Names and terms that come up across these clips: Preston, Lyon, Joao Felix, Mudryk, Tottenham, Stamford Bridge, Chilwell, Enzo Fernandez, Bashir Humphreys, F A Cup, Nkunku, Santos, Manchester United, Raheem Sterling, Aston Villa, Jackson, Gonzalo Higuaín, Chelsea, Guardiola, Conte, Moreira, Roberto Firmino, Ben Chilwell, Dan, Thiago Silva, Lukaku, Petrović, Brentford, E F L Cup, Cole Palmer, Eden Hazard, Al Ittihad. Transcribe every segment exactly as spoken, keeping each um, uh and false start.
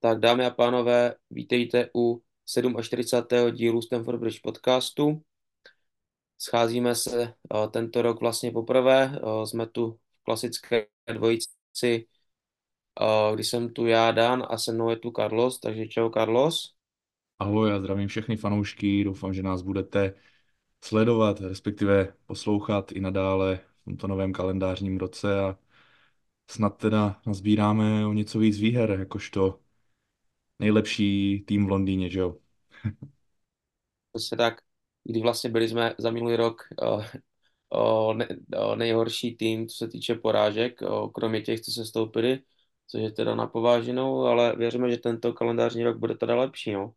Tak dámy a pánové, vítejte u čtyřicátého sedmého dílu Stamford Bridge podcastu. Scházíme se tento rok vlastně poprvé. Jsme tu v klasické dvojici, kdy jsem tu já, Dan, a se mnou je tu Carlos, takže čau, Carlos. Ahoj, já zdravím všechny fanoušky, doufám, že nás budete sledovat, respektive poslouchat i nadále v tomto novém kalendářním roce a snad teda nazbíráme o něco víc výher, jakožto nejlepší tým v Londýně, že jo? To se tak, když vlastně byli jsme za minulý rok o, o, ne, o nejhorší tým, co se týče porážek, o, kromě těch, co se stoupili, což je teda na pováženou, ale věříme, že tento kalendářní rok bude teda lepší, no.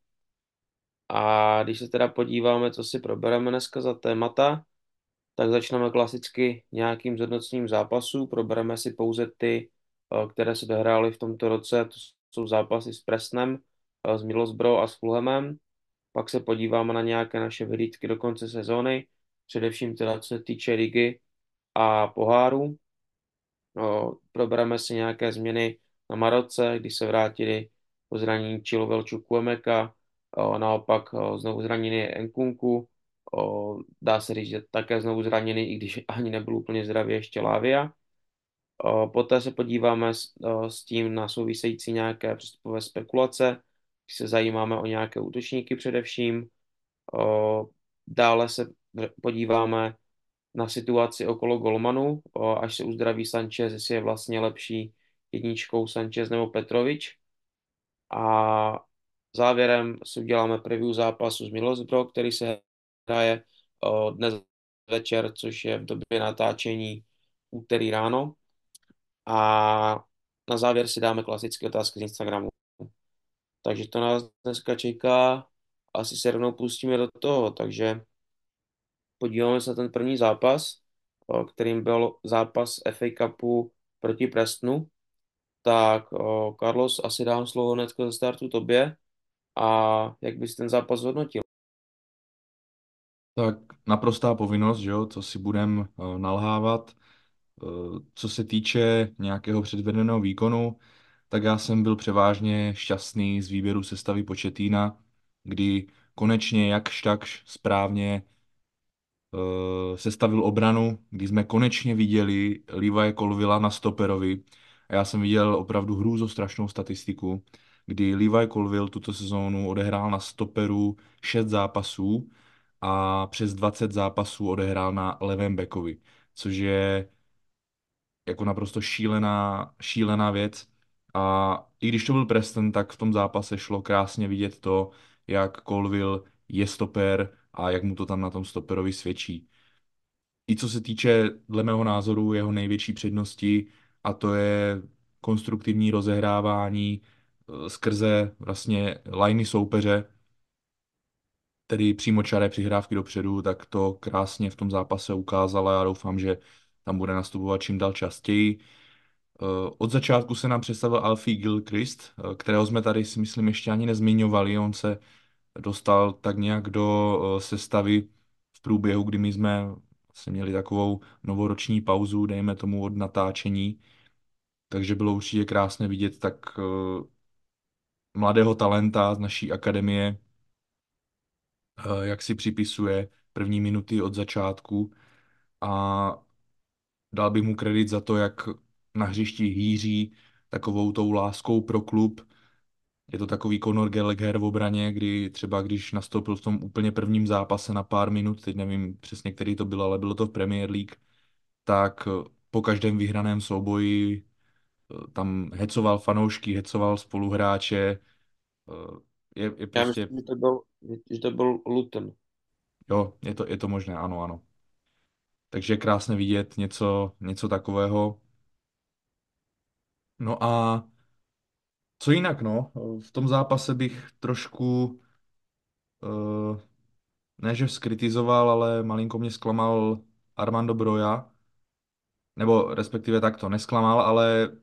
A když se teda podíváme, co si probereme dneska za témata, tak začneme klasicky nějakým zhodnocením zápasů. Probereme si pouze ty, které se dohrály v tomto roce. To jsou zápasy s Prestonem, s Middlesbrough a s Fulhamem. Pak se podíváme na nějaké naše vyhlídky do konce sezóny, především teda co se týče ligy a poháru. Probereme si nějaké změny na Maroce, když se vrátili po zranění Chilwell Chukwuemeka, naopak znovu zranění Nkunku, O, dá se říct, že také znovu zraněný, i když ani nebyl úplně zdravý ještě Lavia. O, poté se podíváme s, o, s tím na související nějaké přestupové spekulace, když se zajímáme o nějaké útočníky především. O, dále se podíváme na situaci okolo golmanu, o, až se uzdraví Sanchez, jestli je vlastně lepší jedničkou Sanchez nebo Petrović. A závěrem si uděláme preview zápasu z Middlesbrough, který se hraje dnes večer, což je v době natáčení úterý ráno. A na závěr si dáme klasické otázky z Instagramu. Takže to nás dneska čeká. Asi se rovnou pustíme do toho. Takže podíváme se na ten první zápas, kterým byl zápas F A Cupu proti Prestonu. Tak, Carlos, asi dám slovo hned ze startu tobě. A jak bys ten zápas zhodnotil? Tak naprostá povinnost, že jo, co si budem uh, nalhávat. Uh, co se týče nějakého předvedeného výkonu, tak já jsem byl převážně šťastný z výběru sestavy Pochettina, kdy konečně jakž takž správně uh, sestavil obranu, kdy jsme konečně viděli Levi Colwilla na stoperovi. A já jsem viděl opravdu hrůzostrašnou statistiku, kdy Levi Colwill tuto sezónu odehrál na stoperu šest zápasů a přes dvacet zápasů odehrál na levém backovi, což je jako naprosto šílená, šílená věc. A i když to byl Preston, tak v tom zápase šlo krásně vidět to, jak Colwill je stoper a jak mu to tam na tom stoperovi svědčí. I co se týče, dle mého názoru, jeho největší přednosti, a to je konstruktivní rozehrávání skrze vlastně liney soupeře, tedy přímočaré přihrávky dopředu, tak to krásně v tom zápase ukázala. Já doufám, že tam bude nastupovat čím dál častěji. Od začátku se nám představil Alfie Gilchrist, kterého jsme tady si myslím ještě ani nezmiňovali. On se dostal tak nějak do sestavy v průběhu, kdy my jsme vlastně měli takovou novoroční pauzu, dejme tomu od natáčení. Takže bylo určitě krásné vidět tak mladého talenta z naší akademie, jak si připisuje první minuty od začátku, a dal bych mu kredit za to, jak na hřišti hýří takovou tou láskou pro klub. Je to takový Conor Gallagher v obraně, kdy třeba když nastoupil v tom úplně prvním zápase na pár minut, teď nevím přesně, který to byl, ale bylo to v Premier League, tak po každém vyhraném souboji tam hecoval fanoušky, hecoval spoluhráče, Je, je prostě... Já myslím, že to byl, že to byl Luton. Jo, je to, je to možné, ano, ano. Takže krásně vidět něco, něco takového. No a co jinak, no? V tom zápase bych trošku, uh, ne že vzkritizoval, ale malinko mě zklamal Armando Broja. Nebo respektive tak to nesklamal, ale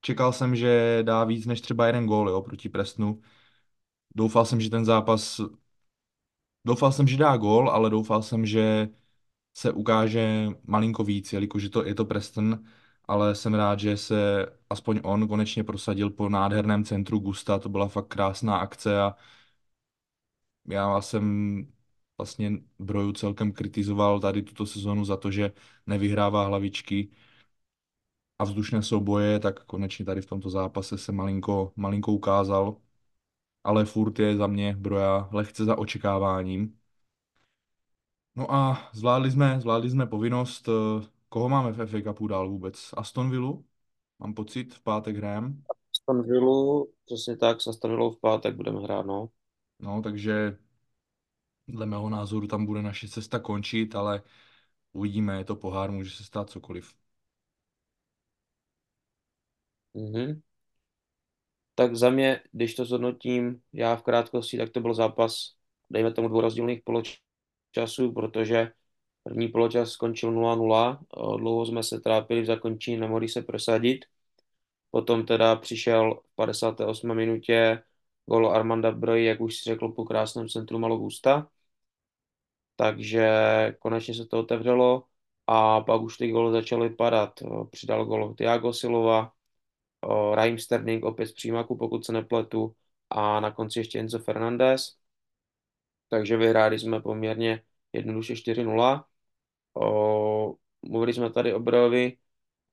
čekal jsem, že dá víc než třeba jeden gól, jo, proti Prestonu. Doufal jsem, že ten zápas, doufal jsem, že dá gól, ale doufal jsem, že se ukáže malinko víc, jelikož je to, je to Preston ale jsem rád, že se aspoň on konečně prosadil po nádherném centru Gusta, to byla fakt krásná akce a já jsem vlastně Broju celkem kritizoval tady tuto sezonu za to, že nevyhrává hlavičky a vzdušné souboje, tak konečně tady v tomto zápase se malinko, malinko ukázal, ale furt je za mě Broja lehce za očekáváním. No a zvládli jsme, zvládli jsme povinnost. Koho máme v F A Cupu dál vůbec? Aston Villu? Mám pocit, v pátek hrajeme. Aston Villu, přesně tak, s Aston Villou v pátek budeme hrát, no. No, takže dle mého názoru tam bude naše cesta končit, ale uvidíme, je to pohár, může se stát cokoliv. Mhm. Tak za mě, když to zhodnotím, já v krátkosti, tak to byl zápas, dejme tomu dvou rozdílných poločasů, protože první poločas skončil nula nula, dlouho jsme se trápili v zakončení, nemohli se prosadit. Potom teda přišel v padesáté osmé minutě gól Armanda Broji, jak už si řekl, po krásném centru Malo Gusta. Takže konečně se to otevřelo a pak už ty góly začaly padat. Přidal gól Thiago Silva, Raheem Sterling opět z přímaku, pokud se nepletu, a na konci ještě Enzo Fernandez. Takže vyhráli jsme poměrně jednoduše čtyři nula. O, mluvili jsme tady o Brojovi.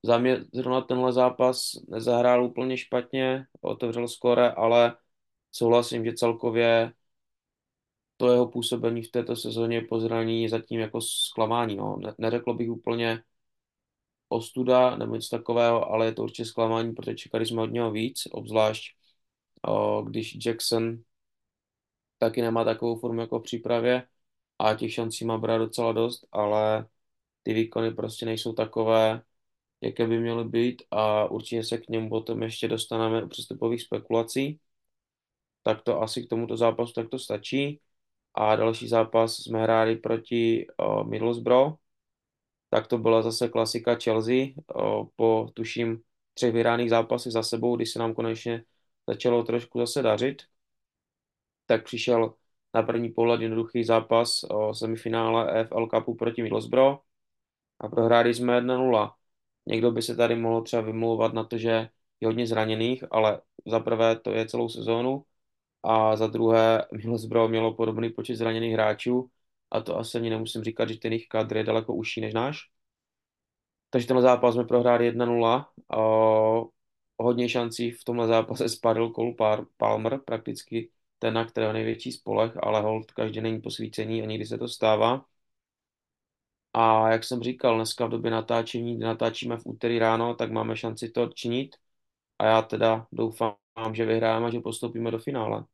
Za mě zrovna tenhle zápas nezahrál úplně špatně, otevřel skóre, ale souhlasím, že celkově to jeho působení v této sezóně po zranění zatím jako zklamání. No. Neřekl bych úplně ostuda nebo nic takového, ale je to určitě zklamání, protože čekali jsme od něho víc, obzvlášť o, když Jackson taky nemá takovou formu jako v přípravě a těch šancí má brát docela dost, ale ty výkony prostě nejsou takové, jaké by měly být a určitě se k němu potom ještě dostaneme u přestupových spekulací. Tak to asi k tomuto zápasu tak to stačí. A další zápas jsme hráli proti uh, Middlesbrough. Tak to byla zase klasika Chelsea. Uh, po tuším třech vyhraných zápasech za sebou, když se nám konečně začalo trošku zase dařit, tak přišel na první pohled jednoduchý zápas uh, semifinále E F L Cupu proti Middlesbrough a prohráli jsme jedna nula. Někdo by se tady mohl třeba vymlouvat na to, že je hodně zraněných, ale za prvé to je celou sezónu a za druhé Middlesbrough mělo podobný počet zraněných hráčů a to asi ani nemusím říkat, že ten jejich kadr je daleko užší než náš. Takže tenhle zápas jsme prohráli jedna nula. O, hodně šancí v tomhle zápase spadl Cole Palmer, prakticky ten, na kterého největší spoleh, ale hold, každý není posvícení a nikdy se to stává. A jak jsem říkal, dneska v době natáčení, kdy natáčíme v úterý ráno, tak máme šanci to odčinit. A já teda doufám, že vyhráme a že postoupíme do finále.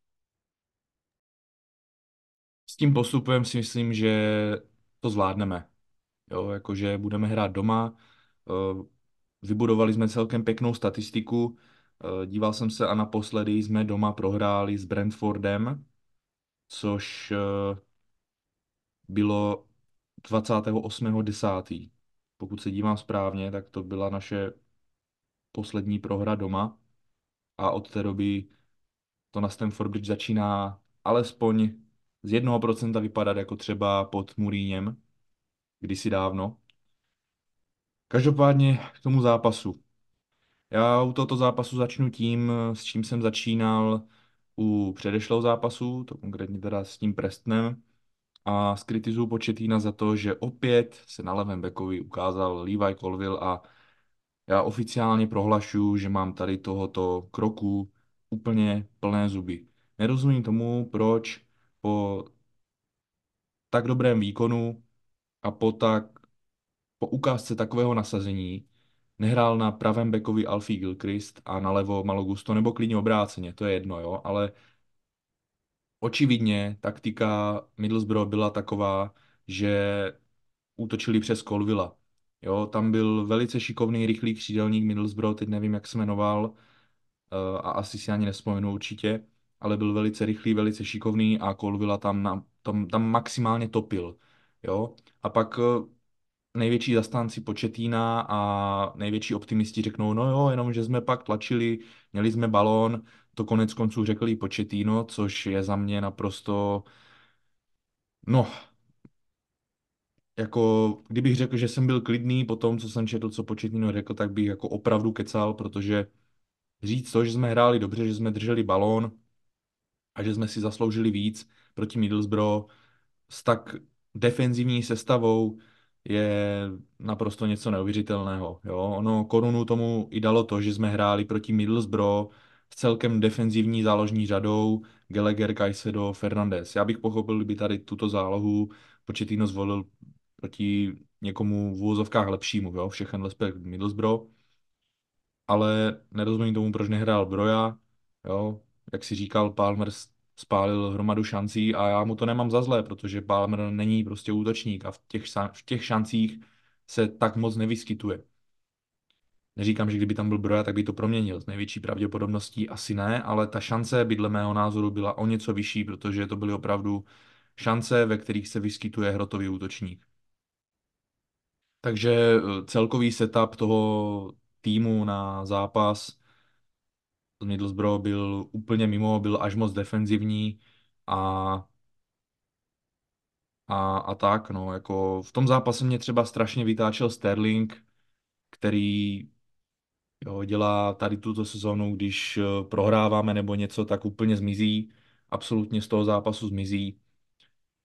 S tím postupem si myslím, že to zvládneme. Jo, jakože budeme hrát doma. Vybudovali jsme celkem pěknou statistiku. Díval jsem se a naposledy jsme doma prohráli s Brentfordem, což bylo dvacátého osmého desátého Pokud se dívám správně, tak to byla naše poslední prohra doma a od té doby to na Stamford Bridge začíná alespoň z jednoho procenta vypadat jako třeba pod Mourinhem kdysi dávno. Každopádně k tomu zápasu. Já u tohoto zápasu začnu tím, s čím jsem začínal u předešlého zápasu, to konkrétně teda s tím Prestonem, a zkritizuju Pochettina za to, že opět se na levém backovi ukázal Levi Colwill a já oficiálně prohlašuju, že mám tady tohoto kroku úplně plné zuby. Nerozumím tomu, proč po tak dobrém výkonu a po, tak, po ukázce takového nasazení nehrál na pravém backovi Alfie Gilchrist a na levo Malo Gusto, nebo klidně obráceně, to je jedno, jo, ale očividně taktika Middlesbrough byla taková, že útočili přes Colwilla. Jo, tam byl velice šikovný, rychlý křídelník Middlesbrough, teď nevím, jak se jmenoval, a asi si ani nespomenu určitě, ale byl velice rychlý, velice šikovný a Colwilla tam, na, tam, tam maximálně topil. Jo? A pak největší zastánci Pochettina a největší optimisti řeknou, no jo, jenom že jsme pak tlačili, měli jsme balón, to konec konců řekl i Pochettino, což je za mě naprosto, no, jako kdybych řekl, že jsem byl klidný po tom, co jsem četl, co Pochettino řekl, tak bych jako opravdu kecal, protože říct to, že jsme hráli dobře, že jsme drželi balón a že jsme si zasloužili víc proti Middlesbrough s tak defenzivní sestavou je naprosto něco neuvěřitelného. Jo? Ono korunu tomu i dalo to, že jsme hráli proti Middlesbrough s celkem defenzivní záložní řadou Gallagher, Caicedo, Fernandes. Já bych pochopil, kdyby tady tuto zálohu Pochettino zvolil proti někomu v úvozovkách lepšímu, jo? Všech respekt Middlesbrough, ale nerozumím tomu, proč nehrál Broja, jo? Jak si říkal, Palmer spálil hromadu šancí a já mu to nemám za zlé, protože Palmer není prostě útočník a v těch, v těch šancích se tak moc nevyskytuje. Neříkám, že kdyby tam byl Broja, tak by to proměnil. S největší pravděpodobností asi ne, ale ta šance by dle mého názoru byla o něco vyšší, protože to byly opravdu šance, ve kterých se vyskytuje hrotový útočník. Takže celkový setup toho týmu na zápas Middlesbrough byl úplně mimo, byl až moc defenzivní a, a, a tak. No, jako v tom zápase mě třeba strašně vytáčel Sterling, který jo, dělá tady tuto sezónu, když prohráváme nebo něco, tak úplně zmizí, absolutně z toho zápasu zmizí.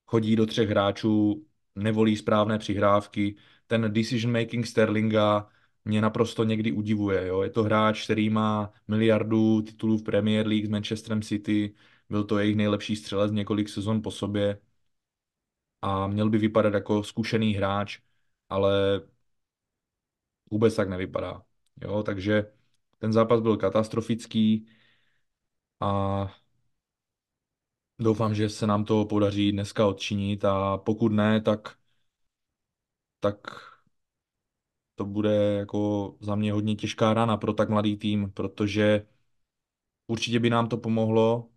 Chodí do třech hráčů, nevolí správné přihrávky. Ten decision making Sterlinga mě naprosto někdy udivuje. Jo? Je to hráč, který má miliardu titulů v Premier League s Manchesterem City, byl to jejich nejlepší střelec několik sezon po sobě a měl by vypadat jako zkušený hráč, ale vůbec tak nevypadá. Jo? Takže ten zápas byl katastrofický a doufám, že se nám to podaří dneska odčinit a pokud ne, tak, tak to bude jako za mě hodně těžká rána pro tak mladý tým, protože určitě by nám to pomohlo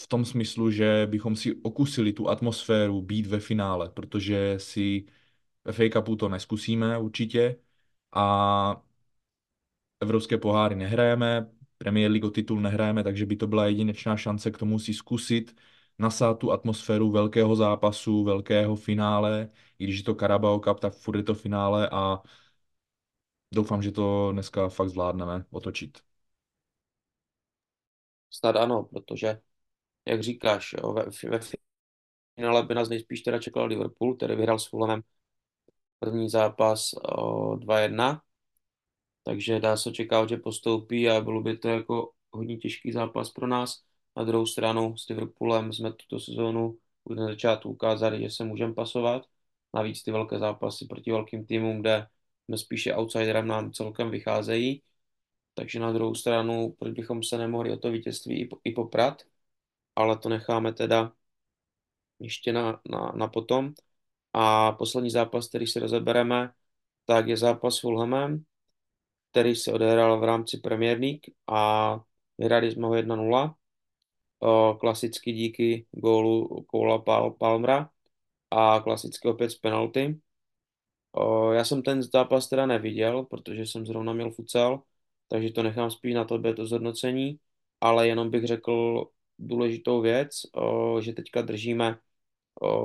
v tom smyslu, že bychom si okusili tu atmosféru být ve finále, protože si ve F A Cupu to neskusíme určitě a evropské poháry nehrajeme, Premier League o titul nehrajeme, takže by to byla jedinečná šance k tomu si zkusit nasát tu atmosféru velkého zápasu, velkého finále, i když je to Carabao Cup, tak furt je to finále a doufám, že to dneska fakt zvládneme otočit. Snad ano, protože, jak říkáš, jo, ve, ve finále by nás nejspíš teda čekal Liverpool, který vyhrál s Fulhamem první zápas o dva jedna, takže dá se čekat, že postoupí a bylo by to jako hodně těžký zápas pro nás. Na druhou stranu s Liverpoolem jsme tuto sezónu už na začátku ukázali, že se můžeme pasovat. Navíc ty velké zápasy proti velkým týmům, kde jsme spíše outsiderem, nám celkem vycházejí. Takže na druhou stranu, proč bychom se nemohli o to vítězství i poprat, ale to necháme teda ještě na, na, na potom. A poslední zápas, který si rozebereme, tak je zápas s Fulhamem, který se odehrál v rámci Premier League a vyhráli jsme ho jedna nula. Klasicky díky gólu Colea Palmera a klasicky opět z penalty. Já jsem ten zápas teda neviděl, protože jsem zrovna měl futsal, takže to nechám spíš na tebe to zhodnocení, ale jenom bych řekl důležitou věc, že teďka držíme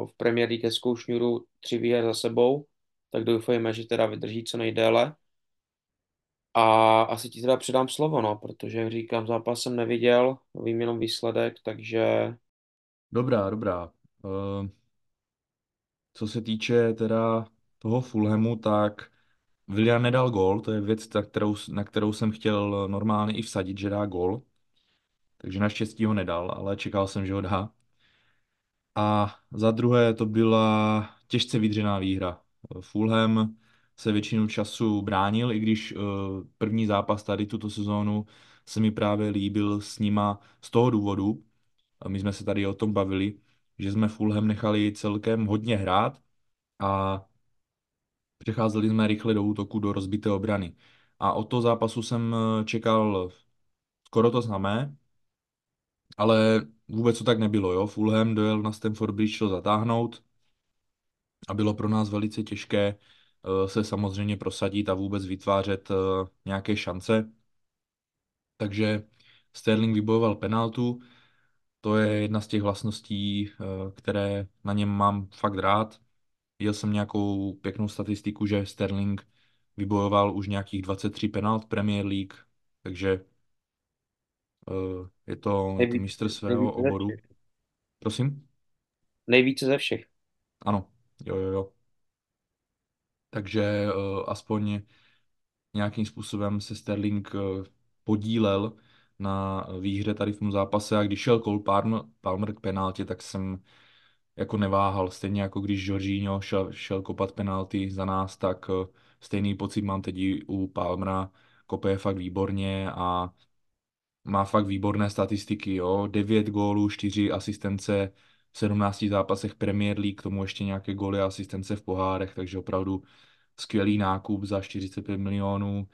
v Premier League hezkou šňůru tři výher za sebou, tak doufejme, že teda vydrží co nejdéle. A asi ti teda předám slovo, no, protože, jak říkám, zápas jsem neviděl, vím jenom výsledek, takže... Dobrá, dobrá. Uh, co se týče teda toho Fulhamu, tak Willian nedal gól, to je věc, na kterou, na kterou jsem chtěl normálně i vsadit, že dá gól. Takže naštěstí ho nedal, ale čekal jsem, že ho dá. A za druhé to byla těžce vydřená výhra. Fulham se většinu času bránil, i když uh, první zápas tady tuto sezónu se mi právě líbil s nima z toho důvodu. My jsme se tady o tom bavili, že jsme Fulham nechali celkem hodně hrát a přecházeli jsme rychle do útoku, do rozbité obrany. A od toho zápasu jsem čekal skoro to samé, ale vůbec to tak nebylo. Jo? Fulham dojel na Stamford Bridge to zatáhnout a bylo pro nás velice těžké se samozřejmě prosadit a vůbec vytvářet nějaké šance. Takže Sterling vybojoval penaltu, to je jedna z těch vlastností, které na něm mám fakt rád. Viděl jsem nějakou pěknou statistiku, že Sterling vybojoval už nějakých dvacet tři penalt Premier League, takže uh, je to Nejvíc, mistr svého nejvíce ze oboru. všech. Prosím? Nejvíce ze všech. Ano, jo, jo, jo. Takže uh, aspoň nějakým způsobem se Sterling eh, podílel na výhře tady v tom zápase, a když šel Cole Palmer, Palmer k penaltě, tak jsem jako neváhal. Stejně jako když Jorginho šel, šel kopat penalty za nás, tak eh, stejný pocit mám teď i u Palmera. Kope fakt výborně a má fakt výborné statistiky. Jo? devět gólů, čtyři asistence v sedmnácti zápasech Premier League, k tomu ještě nějaké góly a asistence v pohárech, takže opravdu skvělý nákup za čtyřicet pět milionů,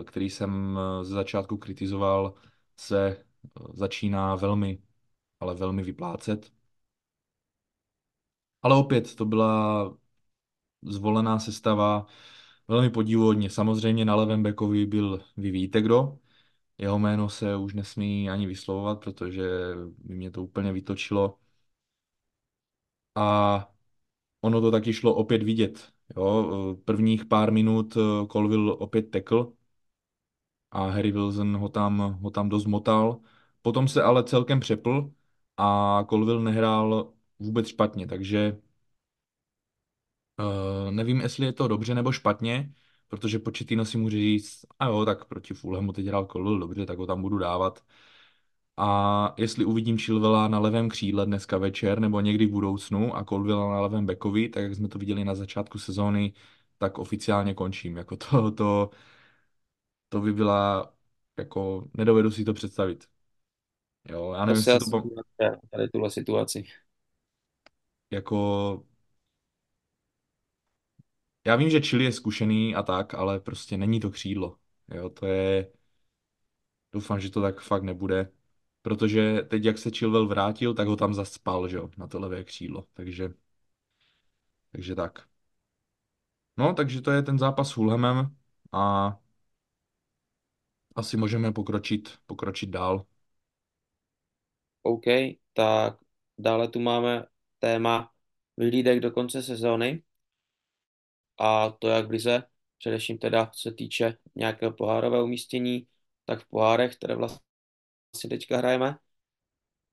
eh, který jsem eh, ze začátku kritizoval, se eh, začíná velmi, ale velmi vyplácet. Ale opět to byla zvolená sestava velmi podivuhodně. Samozřejmě na levém bekovi byl, vy víte kdo, jeho jméno se už nesmí ani vyslovovat, protože by mě to úplně vytočilo. A ono to taky šlo opět vidět. Jo? Prvních pár minut eh, Colwill opět tekl a Harry Wilson ho tam, ho tam dost motal. Potom se ale celkem přepl a Colwill nehrál vůbec špatně, takže eh, nevím, jestli je to dobře nebo špatně, protože Pochettino si může říct, a jo, tak proti Fulhamu teď hrál Colwill dobře, tak ho tam budu dávat. A jestli uvidím Chilwella na levém křídle dneska večer nebo někdy v budoucnu a Colwilla na levém backovi, tak jak jsme to viděli na začátku sezóny, tak oficiálně končím. Jako to, to, to by byla, jako nedovedu si to představit. Jo, já To nevím, si jestli to asi pam- uvědomte, tady tuhle situaci. jako, já vím, že Chili je zkušený a tak, ale prostě není to křídlo. Jo, to je, doufám, že to tak fakt nebude. Protože teď, jak se Chilwell vrátil, tak ho tam zas spal, že jo, na to levé křídlo. Takže, takže tak. No, takže to je ten zápas s Fulhamem a asi můžeme pokročit, pokročit dál. OK, tak dále tu máme téma vyhlídek do konce sezóny a to jak v lize, především teda co se týče nějakého pohárového umístění, tak v pohárech, které vlastně teďka hrajeme.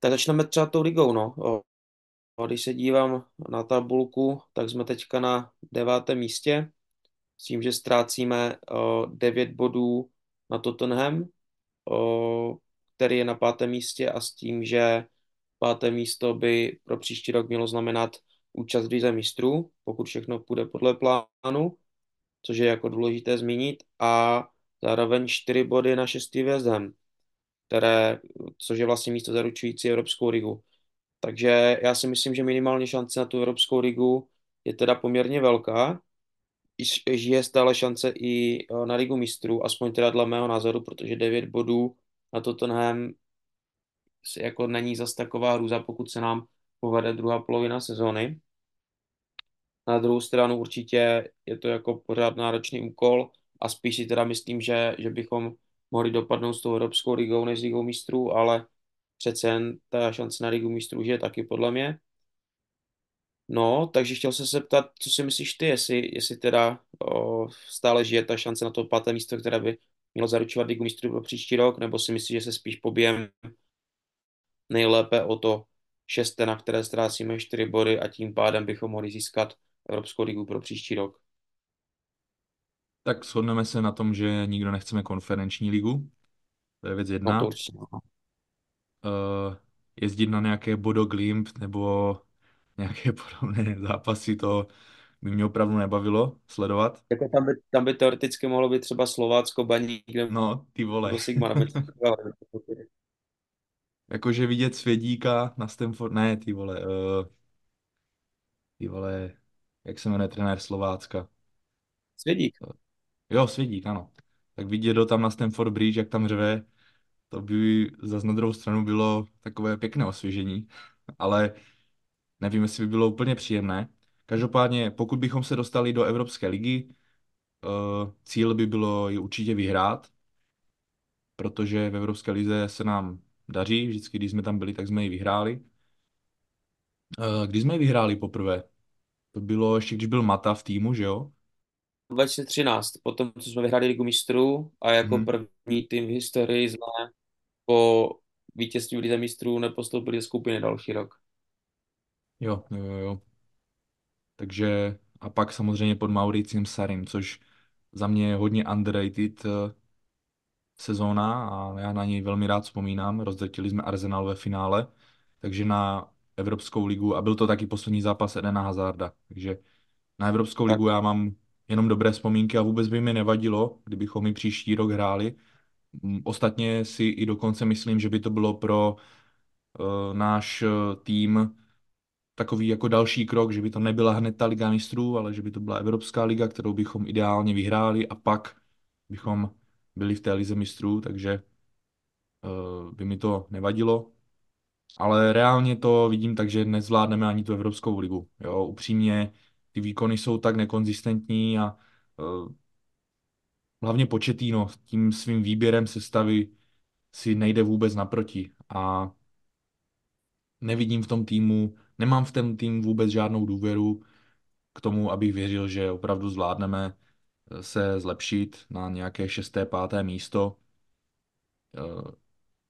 Tak začneme třeba tou ligou, no. O, o, Když se dívám na tabulku, tak jsme teďka na devátém místě, s tím, že ztrácíme o, devět bodů na Tottenham, o, který je na pátém místě a s tím, že páté místo by pro příští rok mělo znamenat účast v Lize mistrů, pokud všechno půjde podle plánu, což je jako důležité zmínit, a zároveň čtyři body na šestý West Ham, které, což je vlastně místo zaručující Evropskou ligu. Takže já si myslím, že minimálně šance na tu Evropskou ligu je teda poměrně velká, iž- iž je stále šance i eh, na Ligu mistrů, aspoň teda dle mého názoru, protože devět bodů na Tottenham se jako není zas taková hrůza, pokud se nám povede druhá polovina sezóny. Na druhou stranu určitě je to jako pořád náročný úkol a spíš si teda myslím, že, že bychom mohli dopadnout s tou Evropskou ligou než s Ligou mistrů, ale přece jen ta šance na Ligu mistrů už je taky podle mě. No, takže chtěl jsem se ptat, co si myslíš ty, jestli, jestli teda o, stále žije ta šance na to páté místo, které by mělo zaručovat Ligu mistrů pro příští rok, nebo si myslíš, že se spíš pobijeme nejlépe o to šesté, na které ztrácíme čtyři body a tím pádem bychom mohli získat Evropskou ligu pro příští rok. Tak shodneme se na tom, že nikdo nechceme konferenční ligu. To je věc No to jedna. určitě. No. Eh, Jezdit na nějaké Bodo Glimp nebo nějaké podobné zápasy, to by mě opravdu nebavilo sledovat. Jako tam by, tam by teoreticky mohlo být třeba Slovácko, Baník No, ty vole. nebo Sigmar. Aby to bylo. Jakože vidět Svědíka na Stamford... Ne, ty vole. eh, Ty vole, jak se jmenuje trenér Slovácka? Svědík. Jo, Svědík, ano. Tak vidět ho tam na Stamford Bridge, jak tam řve, to by zas na druhou stranu bylo takové pěkné osvěžení, ale nevím, jestli by bylo úplně příjemné. Každopádně, pokud bychom se dostali do Evropské ligy, eh, cíl by bylo ji určitě vyhrát, protože v Evropské lize se nám daří, vždycky, když jsme tam byli, tak jsme ji vyhráli. Eh, Kdy jsme ji vyhráli poprvé? To bylo ještě, když byl Mata v týmu, že jo? dva tisíce třináct, potom, co jsme vyhráli Ligu mistrů a jako Mhm. první tým v historii jsme po vítězství v Lize mistrů nepostoupili do skupiny další rok. Jo, jo, jo. jo. Takže a pak samozřejmě pod Mauriciem Sarrim, což za mě je hodně underrated eh, sezóna a já na něj velmi rád vzpomínám. Rozdrtili jsme Arsenal ve finále, takže na Evropskou ligu a byl to taky poslední zápas Edena Hazarda. Takže na Evropskou Tak ligu já mám jenom dobré vzpomínky a vůbec by mi nevadilo, kdybychom i příští rok hráli. Mm, Ostatně si i dokonce myslím, že by to bylo pro eh, náš eh, tým takový jako další krok, že by to nebyla hned ta Liga mistrů, ale že by to byla Evropská liga, kterou bychom ideálně vyhráli a pak bychom byli v té Lize mistrů, takže eh, by mi to nevadilo. Ale reálně to vidím tak, že nezvládneme ani tu Evropskou ligu. Jo, upřímně, ty výkony jsou tak nekonzistentní a eh, hlavně Pochettino s tím svým výběrem sestavy si nejde vůbec naproti. A nevidím v tom týmu, nemám v tom týmu vůbec žádnou důvěru k tomu, abych věřil, že opravdu zvládneme se zlepšit na nějaké šesté, páté místo, eh,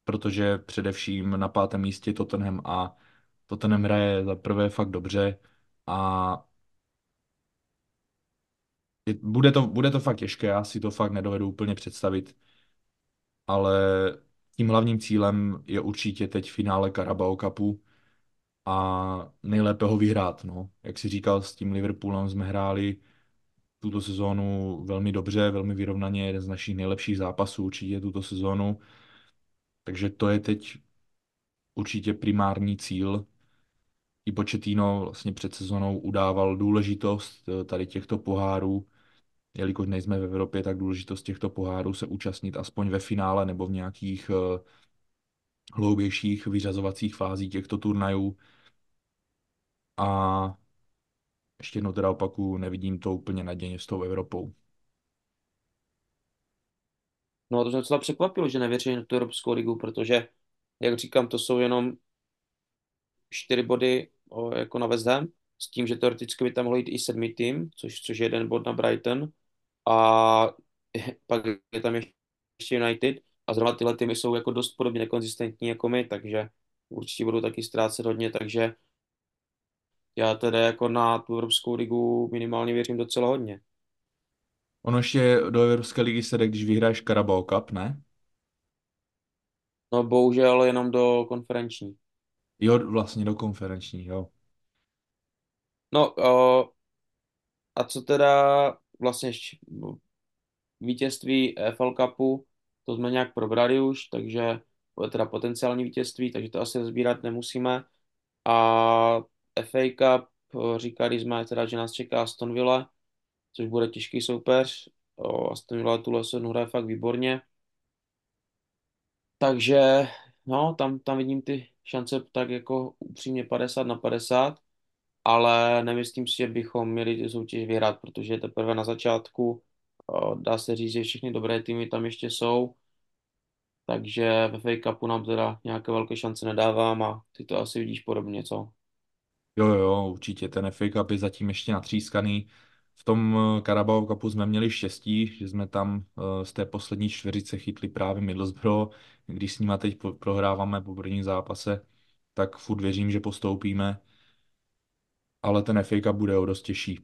protože především na pátém místě Tottenham a Tottenham hraje za prvé fakt dobře a je, bude to, bude to fakt těžké, já si to fakt nedovedu úplně představit, ale tím hlavním cílem je určitě teď finále Carabao Cupu a nejlépe ho vyhrát. No. Jak si říkal, s tím Liverpoolem jsme hráli tuto sezónu velmi dobře, velmi vyrovnaně, jeden z našich nejlepších zápasů určitě tuto sezónu, takže to je teď určitě primární cíl. I Pochettino vlastně před sezónou udával důležitost eh, tady těchto pohárů, jelikož nejsme v Evropě, tak důležitost těchto pohárů se účastnit aspoň ve finále nebo v nějakých eh, hloubějších vyřazovacích fází těchto turnajů. A ještě jednou teda opaku, nevidím to úplně nadějně s tou Evropou. no to mě docela překvapilo, že nevěří na tu Evropskou ligu, protože, jak říkám, to jsou jenom čtyři body o, jako na West Ham, s tím, že teoreticky by tam mohl jít i sedmý tým, což, což je jeden bod na Brighton. A pak je tam ještě United a zrovna tyhle týmy jsou jako dost podobně nekonzistentní jako my, takže určitě budou taky ztrácet hodně, takže já teda jako na tu Evropskou ligu minimálně věřím docela hodně. Ono ještě do Evropské ligy se jde, když vyhráš Carabao Cup, ne? No bohužel jenom do konferenční. Jo, vlastně do konferenční, jo. No o, a co teda vlastně ještě vítězství E F L Cupu, to jsme nějak probrali už, takže teda potenciální vítězství, takže to asi rozbírat nemusíme. A F A Cup, o, říkali jsme teda, že nás čeká Aston Villa, což bude těžký soupeř. O, Aston Villa tuhle sezónu hraje fakt výborně. Takže no, tam, tam vidím ty šance tak jako upřímně padesát na padesát, ale nemyslím si, že bychom měli tu soutěž vyhrát, protože je teprve na začátku. O, Dá se říct, že všechny dobré týmy tam ještě jsou, takže ve F A Cupu nám teda nějaké velké šance nedávám a ty to asi vidíš podobně, co? Jo, jo, jo, určitě ten F A Cup je zatím ještě natřískaný. V tom eh, Carabao Cupu jsme měli štěstí, že jsme tam eh, z té poslední čtveřice chytli právě Middlesbrough. Když s nima teď po- prohráváme po prvním zápase, tak furt věřím, že postoupíme, ale ten F A Cup bude o dost těžší.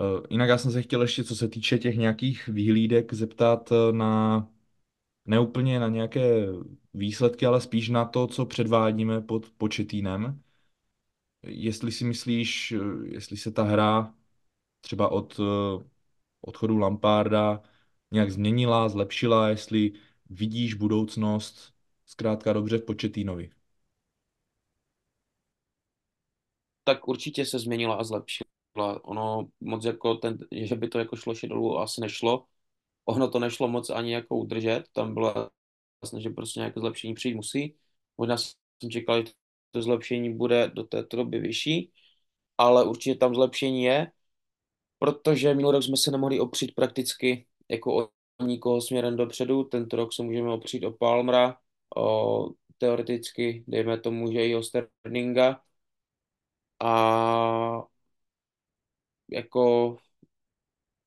Eh, Jinak já jsem se chtěl ještě, co se týče těch nějakých vyhlídek, zeptat eh, na neúplně na nějaké výsledky, ale spíš na to, co předvádíme pod Pochettínem. Jestli si myslíš, eh, jestli se ta hra třeba od eh, odchodu Lamparda nějak změnila, zlepšila, jestli vidíš budoucnost zkrátka dobře v Pochettinovi. Tak určitě se změnila a zlepšila. Ono moc jako ten, že by to jako šlo še dolů, asi nešlo. Ono to nešlo moc ani jako udržet, tam bylo jasné, že prostě nějaké zlepšení přijít musí. Možná jsem čekal, že to zlepšení bude do této doby vyšší, ale určitě tam zlepšení je, protože minulý rok jsme se nemohli opřít prakticky jako o nikoho směrem dopředu, tento rok se můžeme opřít o Palmera, o teoreticky, dejme tomu, že i o Sterlinga a jako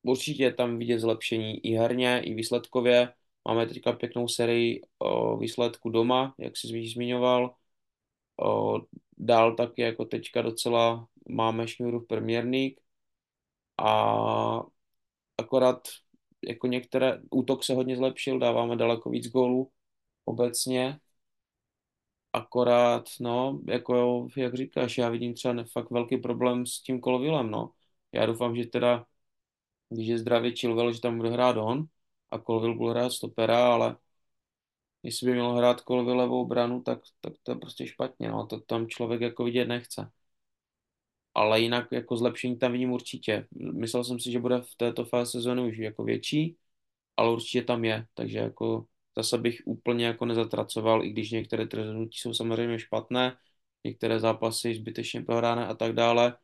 určitě je tam vidět zlepšení i herně, i výsledkově. Máme teďka pěknou sérii o, výsledků doma, jak jsi zmi- zmiňoval. O, Dál taky jako teďka docela máme šňůru v Premier League a akorát jako některé, útok se hodně zlepšil, dáváme daleko víc gólů obecně, akorát, no, jako jak říkáš, já vidím třeba ne- fakt velký problém s tím Colwillem, no. Já doufám, že teda, když je zdravě Chilwell, že tam bude hrát on a Colwill bude hrát stopera, ale jestli by měl hrát Colwill levou branu, tak, tak to je prostě špatně, no, to tam člověk jako vidět nechce. Ale jinak jako zlepšení tam vidím určitě. Myslel jsem si, že bude v této fázi sezóny už jako větší, ale určitě tam je, takže jako zase bych úplně jako nezatracoval, i když některé ty rozhodnutí jsou samozřejmě špatné, některé zápasy zbytečně prohrané a tak dále,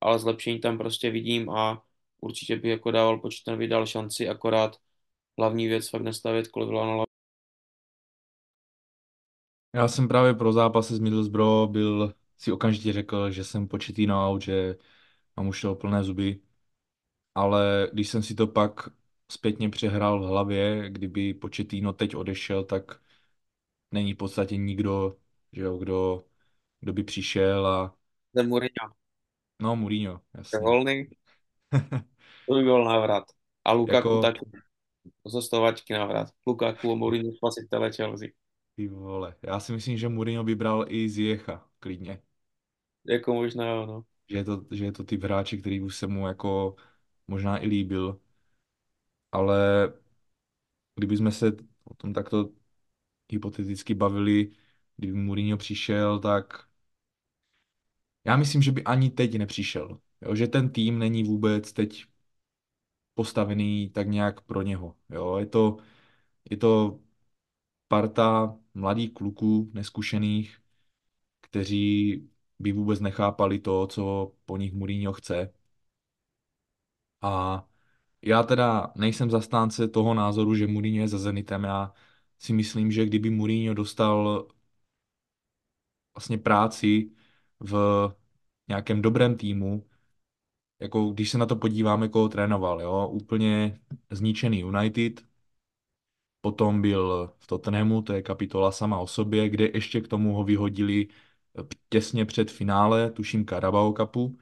ale zlepšení tam prostě vidím a určitě bych jako dával Pochettinovi dal šanci, akorát hlavní věc fakt nestavět Colwilla na lavici. Já jsem právě pro zápasy s Middlesbrough byl, si okamžitě řekl, že jsem Pochettino out, že mám už toho plné zuby, ale když jsem si to pak zpětně přehrál v hlavě, kdyby Pochettino teď odešel, tak není v podstatě nikdo, že jo, kdo, kdo by přišel a Ten Mourinho, no Mourinho, je jasně. volný, to by byl návrat. A Lukaku Jako, taky, zostovačky návrat. Lukaku a Mourinho spasitele Chelsea. ty vole, já si myslím, že Mourinho by bral i Ziyech klidně. Jako možná, jo, no. Že je to, že je to typ hráče, který už se mu jako možná i líbil, ale kdybychom se o tom takto hypoteticky bavili, kdyby Mourinho přišel, tak já myslím, že by ani teď nepřišel. Jo? Že ten tým není vůbec teď postavený tak nějak pro něho. Jo? Je to, je to parta mladých kluků, neskušených, kteří by vůbec nechápali to, co po nich Mourinho chce. A já teda nejsem zastánce toho názoru, že Mourinho je za Zenitem. Já si myslím, že kdyby Mourinho dostal vlastně práci v nějakém dobrém týmu, jako když se na to podíváme, koho trénoval, jo, úplně zničený United, potom byl v Tottenhamu, to je kapitola sama o sobě, kde ještě k tomu ho vyhodili těsně před finále, tuším Carabao Cupu,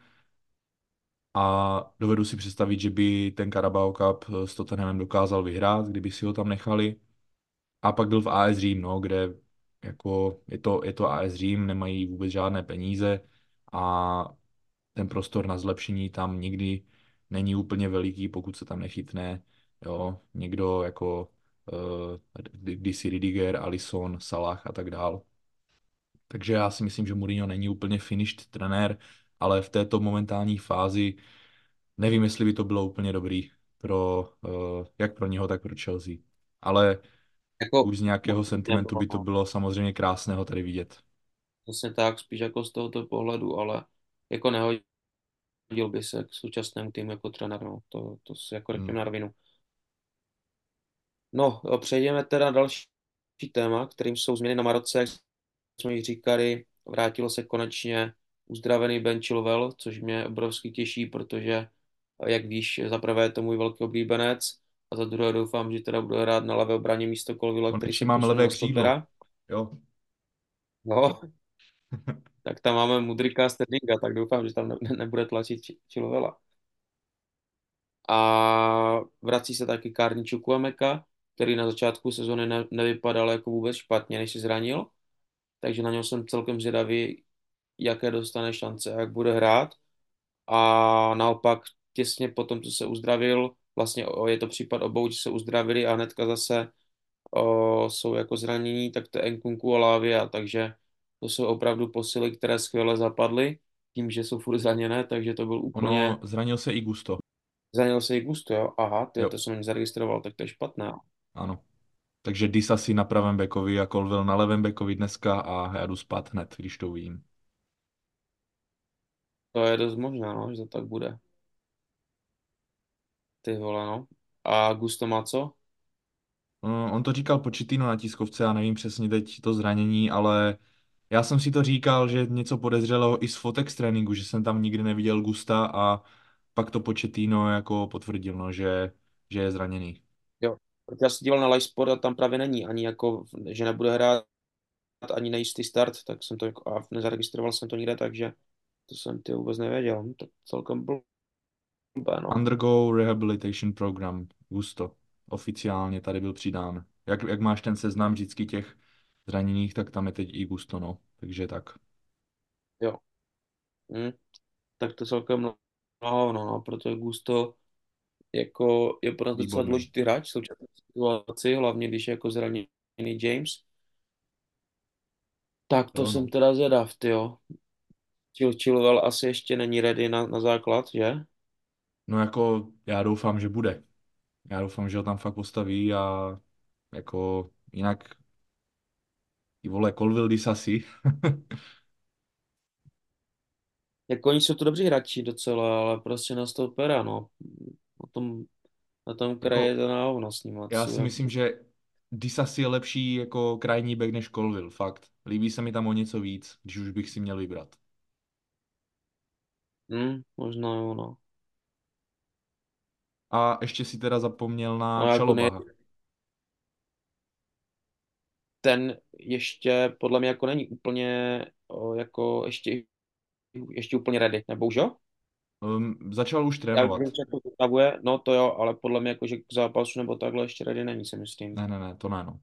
a dovedu si představit, že by ten Carabao Cup s Tottenhamem dokázal vyhrát, kdyby si ho tam nechali. A pak byl v A S Řím, no, kde jako je to, je to A S Řím, nemají vůbec žádné peníze a ten prostor na zlepšení tam nikdy není úplně veliký, pokud se tam nechytne, jo, někdo jako eh, kdysi Ridiger, Alisson, Salah a tak dál. Takže já si myslím, že Mourinho není úplně finished trenér, ale v této momentální fázi nevím, jestli by to bylo úplně dobrý pro, eh, jak pro něho, tak pro Chelsea. Ale Jako, už z nějakého určitě sentimentu by to bylo, bylo samozřejmě krásné ho tady vidět. přesně tak, spíš jako z tohoto pohledu, ale jako nehodil by se k současnému týmu jako trenér, no. To, to si jako řekneme Hmm. na rovinu. No, přejdeme teda na další téma, kterým jsou změny na Maroce, jak jsme již říkali, vrátilo se konečně uzdravený Ben Chilwell, což mě obrovsky těší, protože, jak víš, za prvé je to můj velký oblíbenec a za druhé doufám, že teda bude hrát na levé obraně místo Colwilla, který Konečně se máme posunul levé na křídlo. stopera. Jo. No, tak tam máme Mudryka a Sterlinga, tak doufám, že tam ne nebude tlačit Ch- Chilwella. A vrací se taky Karni Chukwuemeka, který na začátku sezóny ne nevypadal jako vůbec špatně, než se zranil. Takže na něj jsem celkem zvědavý, jaké dostane šance a jak bude hrát. A naopak těsně po tom, co se uzdravil, vlastně o- je to případ obou, že se uzdravili a hnedka zase o, jsou jako zranění, tak to je Nkunku a Lavia, takže to jsou opravdu posily, které skvěle zapadly tím, že jsou furt zraněné, takže to byl úplně, Ono zranil se i Gusto. zranil se i Gusto, jo? Aha, ty, Jo, to jsem nezaregistroval, tak to je špatné. ano. Takže Disasi na pravém bekovi a Colville na levém bekovi dneska a já jdu spát hned, když to uvidím. To je dost možné, no, že to tak bude. Ty vole, no. A Gusto má co? Mm, On to říkal Pochettino na tiskovce, já nevím přesně teď to zranění, ale já jsem si to říkal, že něco podezřelého i z fotek z tréninku, že jsem tam nikdy neviděl Gusta a pak to Pochettino jako potvrdil, no, že, že je zraněný. Jo, protože já se díval na live sport a tam právě není ani jako, že nebude hrát ani nejistý start, tak jsem to jako, a nezaregistroval jsem to nikde, takže to jsem ty vůbec nevěděl. To celkem blbé, no. Undergo Rehabilitation Program, Gusto, oficiálně tady byl přidán. Jak, jak máš ten seznam vždycky těch zraněných, tak tam je teď i Gusto, no, takže tak. Jo. Hm. Tak to celkem no, no, no, protože Gusto jako je pro nás docela důležitý hráč v současné situaci, hlavně když je jako zraněný James. Tak to no. Jsem teda zvědav, tyjo. Chilwell asi ještě není ready na, na základ, že? No jako já doufám, že bude. Já doufám, že ho tam fakt postaví a jako jinak i vole Colwill, Disasi. Jako oni jsou to dobří hráči docela, ale prostě nás to opera, no. Na tom, na tom kraji je to náhodno s ním. Já si je. myslím, že Disasi je lepší jako krajní back než Colwill, fakt. Líbí se mi tam o něco víc, když už bych si měl vybrat. Hmm, možná jo, no. A ještě si teda zapomněl na no, Šalobaha. Ten ještě podle mě jako není úplně jako ještě ještě úplně ready, nebo už jo? Um, začal už trénovat. Já, to no to jo, ale podle mě jako, že k zápasu nebo takhle ještě ready není, si myslím. Ne, ne, ne, to ne, no.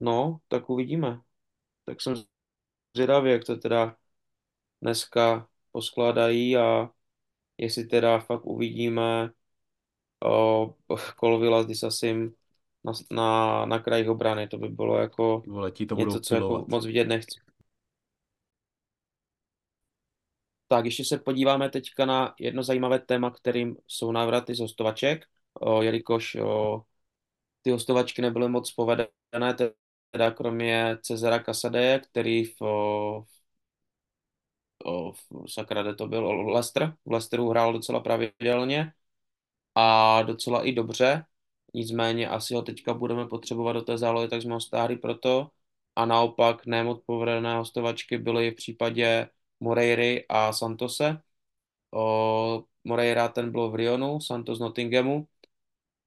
No, tak uvidíme. Tak jsem zvědavý, jak to teda dneska poskládají a jestli teda fakt uvidíme o, Colwilla s Disasim na, na, na krajích obrany, to by bylo jako vole, ti to něco, co jako moc vidět nechci. Tak ještě se podíváme teďka na jedno zajímavé téma, kterým jsou návraty z hostovaček, o, jelikož o, ty hostovačky nebyly moc povedené, teda kromě Cezara Casadeje, který v, o, v Sakrade to byl Leicester, v Leicesteru hrál docela pravidelně a docela i dobře, nicméně asi ho teďka budeme potřebovat do té zálohy, tak jsme ho stáhli proto a naopak nemoc povedené hostovačky byly v případě Moreiry a Santose. O, Moreira ten byl v Rionu, Santos Nottinghamu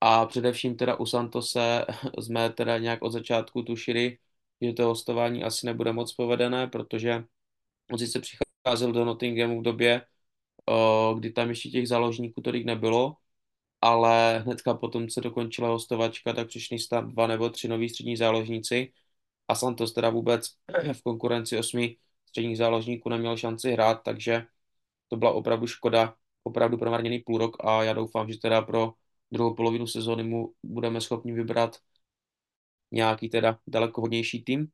a především teda u Santose jsme teda nějak od začátku tušili, že to hostování asi nebude moc povedené, protože on sice přicházel do Nottinghamu v době, o, kdy tam ještě těch záložníků tolik nebylo, ale hnedka potom se dokončila hostovačka, tak přišli snad dva nebo tři noví střední záložníci a Santos teda vůbec v konkurenci osmi středních záložníků neměl šanci hrát, takže to byla opravdu škoda, opravdu promarněný půl rok a já doufám, že teda pro druhou polovinu sezóny mu budeme schopni vybrat nějaký teda daleko hodnější tým.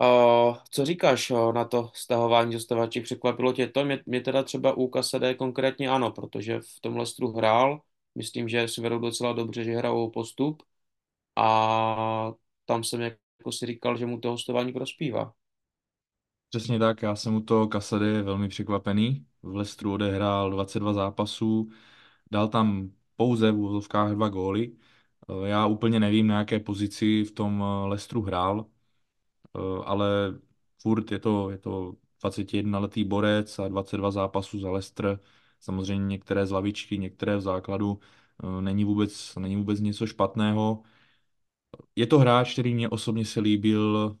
Uh, co říkáš uh, na to stahování zastavaček? Překvapilo tě to? Mě, mě teda třeba u Casadei konkrétně ano, protože v tom Leicesteru hrál, myslím, že si vedou docela dobře, že hrajou o postup a tam jsem jako si říkal, že mu to hostování prospívá. Přesně tak, já jsem u toho Casadei velmi překvapený. V Leicesteru odehrál dvacet dva zápasů, dal tam pouze v úvozovkách dva góly. Já úplně nevím, na jaké pozici v tom Leicesteru hrál, ale furt je to, je to dvacetijednoletý borec a dvacet dva zápasů za Leicester. Samozřejmě některé z lavičky, některé v základu. Není vůbec, není vůbec něco špatného. Je to hráč, který mě osobně se líbil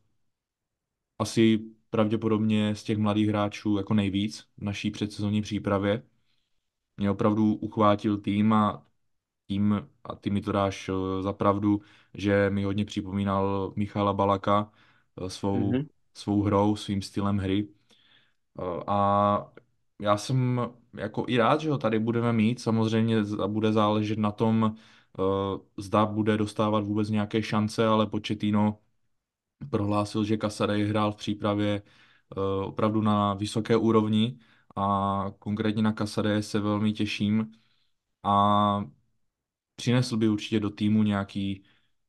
asi pravděpodobně z těch mladých hráčů jako nejvíc v naší předsezonní přípravě. Mě opravdu uchvátil tým a, tým, a ty mi to dáš za pravdu, že mi hodně připomínal Michala Balaka svou, mm-hmm. svou hrou, svým stylem hry. A já jsem jako i rád, že ho tady budeme mít. Samozřejmě bude záležet na tom, zda bude dostávat vůbec nějaké šance, ale Pochettino prohlásil, že Casadei hrál v přípravě uh, opravdu na vysoké úrovni a konkrétně na Casadei se velmi těším a přinesl by určitě do týmu nějaký,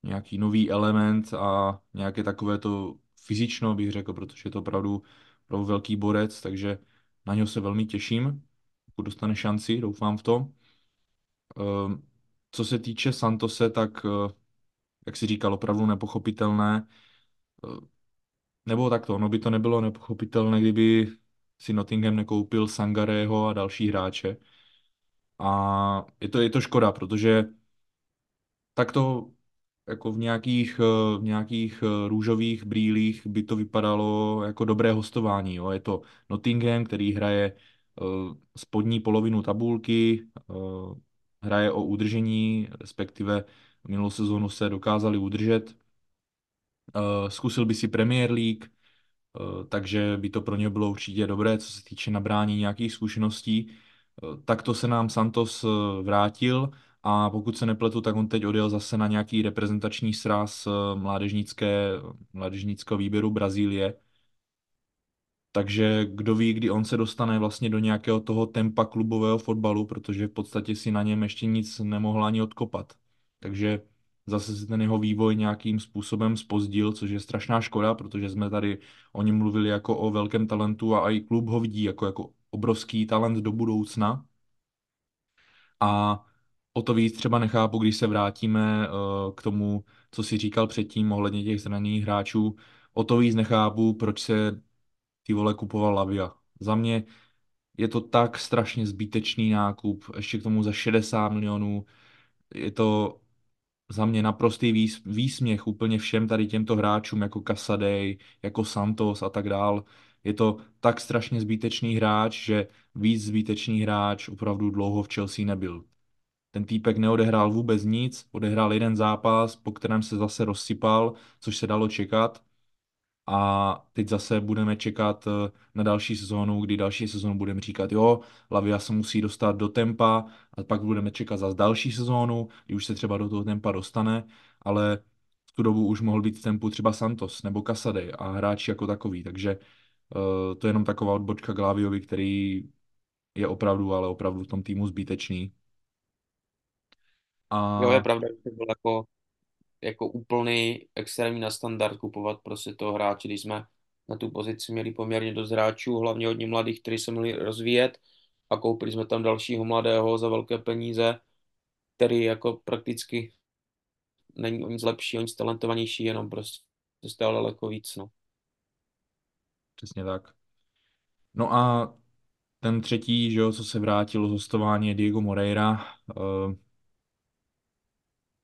nějaký nový element a nějaké takové to fyzično, bych řekl, protože je to opravdu, opravdu velký borec, takže na něho se velmi těším, pokud dostane šanci, doufám v to. Uh, co se týče Santose, tak uh, jak si říkal, opravdu nepochopitelné. Nebo takto, ono by to nebylo nepochopitelné, kdyby si Nottingham nekoupil Sangarého a další hráče. A je to, je to škoda, protože tak to jako v nějakých, v nějakých růžových brýlích by to vypadalo jako dobré hostování. Jo. Je to Nottingham, který hraje spodní polovinu tabulky, hraje o udržení, respektive minulou sezónu se dokázali udržet. Zkusil by si Premier League, takže by to pro ně bylo určitě dobré, co se týče nabrání nějakých zkušeností. Takto se nám Santos vrátil a pokud se nepletu, tak on teď odjel zase na nějaký reprezentační sraz mládežnické, mládežnického výběru Brazílie. Takže kdo ví, kdy on se dostane vlastně do nějakého toho tempa klubového fotbalu, protože v podstatě si na něm ještě nic nemohl ani odkopat. Takže zase se ten jeho vývoj nějakým způsobem zpozdil, což je strašná škoda, protože jsme tady o něm mluvili jako o velkém talentu a i klub ho vidí jako, jako obrovský talent do budoucna. A o to víc třeba nechápu, když se vrátíme k tomu, co si říkal předtím ohledně těch zraněných hráčů, o to víc nechápu, proč se ty vole kupoval Lavia. Za mě je to tak strašně zbytečný nákup, ještě k tomu za šedesát milionů. Je to za mě naprostý výsměch úplně všem tady těmto hráčům, jako Casadei, jako Santos a tak dál. Je to tak strašně zbytečný hráč, že víc zbytečný hráč opravdu dlouho v Chelsea nebyl. Ten týpek neodehrál vůbec nic, odehrál jeden zápas, po kterém se zase rozsypal, což se dalo čekat. A teď zase budeme čekat na další sezónu, kdy další sezónu budeme říkat, jo, Lavia se musí dostat do tempa, a pak budeme čekat zase další sezónu, kdy už se třeba do toho tempa dostane, ale v tu dobu už mohl být v tempu třeba Santos nebo Casadei a hráči jako takový, takže to je jenom taková odbočka k Laviovi, který je opravdu, ale opravdu v tom týmu zbytečný. A... Jo, je pravda, že to bylo jako... jako úplný extrémní na standard kupovat prostě toho hráče, když jsme na tu pozici měli poměrně dost hráčů, hlavně hodně mladých, kteří se měli rozvíjet a koupili jsme tam dalšího mladého za velké peníze, který jako prakticky není o nic lepší, o nic talentovanější, jenom prostě to stále daleko víc. No. Přesně tak. No a ten třetí, že jo, co se vrátil z hostování, je Diego Moreira.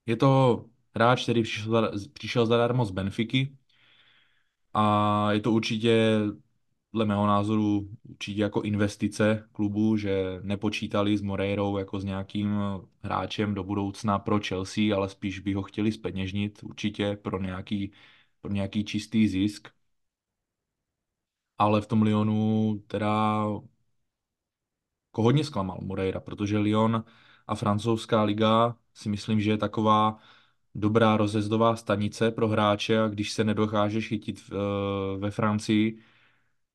Je to hráč, který přišel, přišel zadarmo z Benfiky a je to určitě, dle mého názoru, určitě jako investice klubu, že nepočítali s Moreirou jako s nějakým hráčem do budoucna pro Chelsea, ale spíš by ho chtěli zpeněžnit určitě pro nějaký, pro nějaký čistý zisk. Ale v tom Lyonu teda hodně zklamal Moreira, protože Lyon a francouzská liga si myslím, že je taková dobrá rozjezdová stanice pro hráče a když se nedokážeš chytit ve Francii,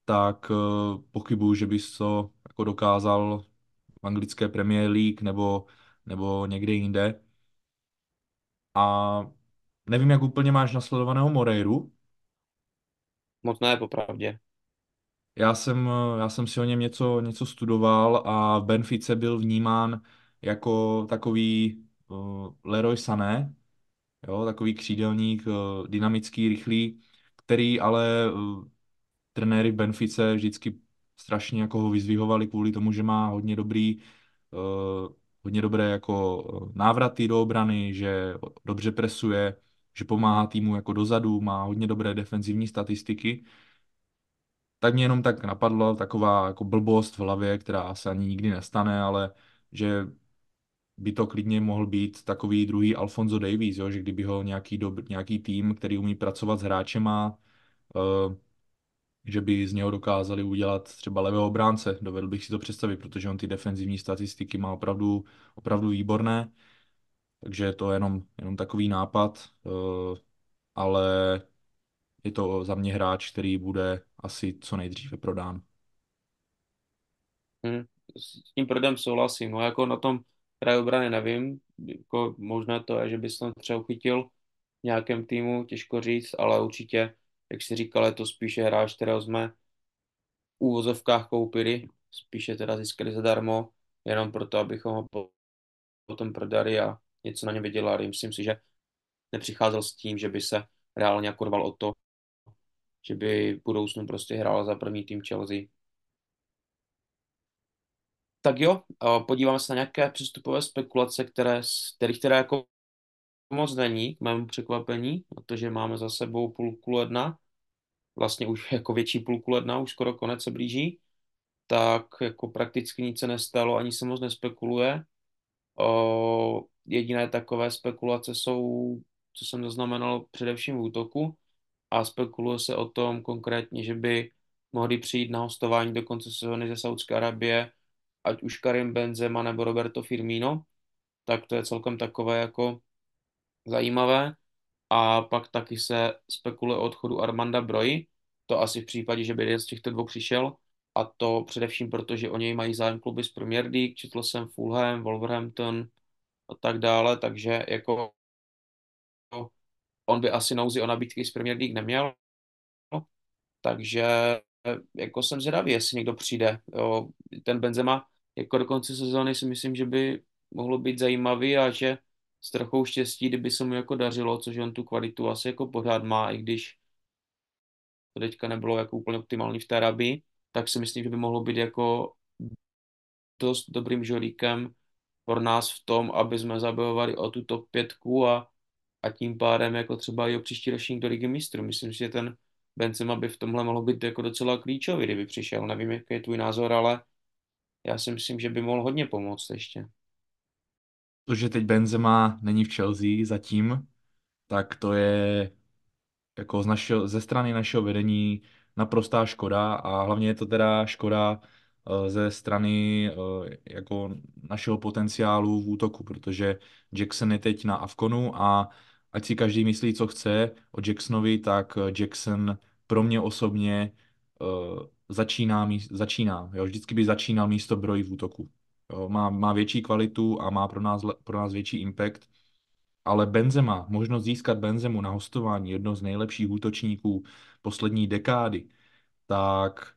tak pochybuju, že bys to jako dokázal v anglické Premier League nebo, nebo někde jinde. A nevím, jak úplně máš nasledovaného Moreiru. Moc ne, popravdě. Já jsem, já jsem si o něm něco, něco studoval a v Benfice byl vnímán jako takový uh, Leroy Sané, jo, takový křídelník, dynamický, rychlý, který ale trenéry v Benfice vždycky strašně jako ho vyzvihovali kvůli tomu, že má hodně dobrý, hodně dobré jako návraty do obrany, že dobře presuje, že pomáhá týmu jako dozadu, má hodně dobré defenzivní statistiky. Tak mě jenom tak napadla taková jako blbost v hlavě, která se ani nikdy nestane, ale že by to klidně mohl být takový druhý Alphonso Davies, jo? Že kdyby ho nějaký, dob, nějaký tým, který umí pracovat s hráčema, uh, že by z něho dokázali udělat třeba levého obránce. Dovedl bych si to představit, protože on ty defenzivní statistiky má opravdu, opravdu výborné, takže to je jenom, jenom takový nápad, uh, ale je to za mě hráč, který bude asi co nejdříve prodán. Hmm, s tím prodem souhlasím, no jako na tom kraj obrany nevím, jako možná to je, že bys tam třeba uchytil v nějakém týmu, těžko říct, ale určitě, jak jsi říkal, je to spíše hráč, kterého jsme v úvozovkách koupili, spíše teda získali zadarmo, jenom proto, abychom ho potom prodali a něco na ně vydělali. Myslím si, že nepřicházel s tím, že by se reálně kurval o to, že by v budoucnu prostě hrál za první tým Chelsea. Tak jo, a podíváme se na nějaké přestupové spekulace, které, kterých teda jako moc není, k mému překvapení, protože máme za sebou půlku ledna, vlastně už jako větší půlku ledna, už skoro konec se blíží, tak jako prakticky nic se nestalo, ani se moc nespekuluje. O, jediné takové spekulace jsou, co jsem zaznamenal především v útoku, a spekuluje se o tom konkrétně, že by mohli přijít na hostování do konce sezóny ze Saúdské Arabie, ať už Karim Benzema nebo Roberto Firmino, tak to je celkem takové jako zajímavé. A pak taky se spekuluje o odchodu Armanda Broji, to asi v případě, že by jeden z těchto dvou přišel, a to především proto, že o něj mají zájem kluby z Premier League, četl jsem Fulham, Wolverhampton a tak dále, takže jako on by asi nouzi o nabídky z Premier League neměl, takže jako jsem zvědavý, jestli někdo přijde. Jo, ten Benzema jako do konce sezóny si myslím, že by mohlo být zajímavý a že s trochou štěstí, kdyby se mu jako dařilo, což on tu kvalitu asi jako pořád má, i když to teďka nebylo jako úplně optimální v té Arabii, tak si myslím, že by mohlo být jako dost dobrým žolíkem pro nás v tom, aby jsme zabojovali o tu top pětku a, a tím pádem jako třeba i o příští ročník do Ligy mistrů. Myslím si, že ten Benzema by v tomhle mohl být jako docela klíčový, kdyby přišel. Nevím, jaký je tvůj názor, ale já si myslím, že by mohl hodně pomoct ještě. To, že teď Benzema není v Chelsea zatím, tak to je jako z našeho, ze strany našeho vedení naprostá škoda, a hlavně je to teda škoda ze strany jako našeho potenciálu v útoku, protože Jackson je teď na Afconu a ať si každý myslí, co chce o Jacksonovi, tak Jackson pro mě osobně uh, začíná, začíná jo, vždycky by začínal místo Broji v útoku. Jo, má, má větší kvalitu a má pro nás, pro nás větší impact, ale Benzema, možnost získat Benzemu na hostování, jedno z nejlepších útočníků poslední dekády, tak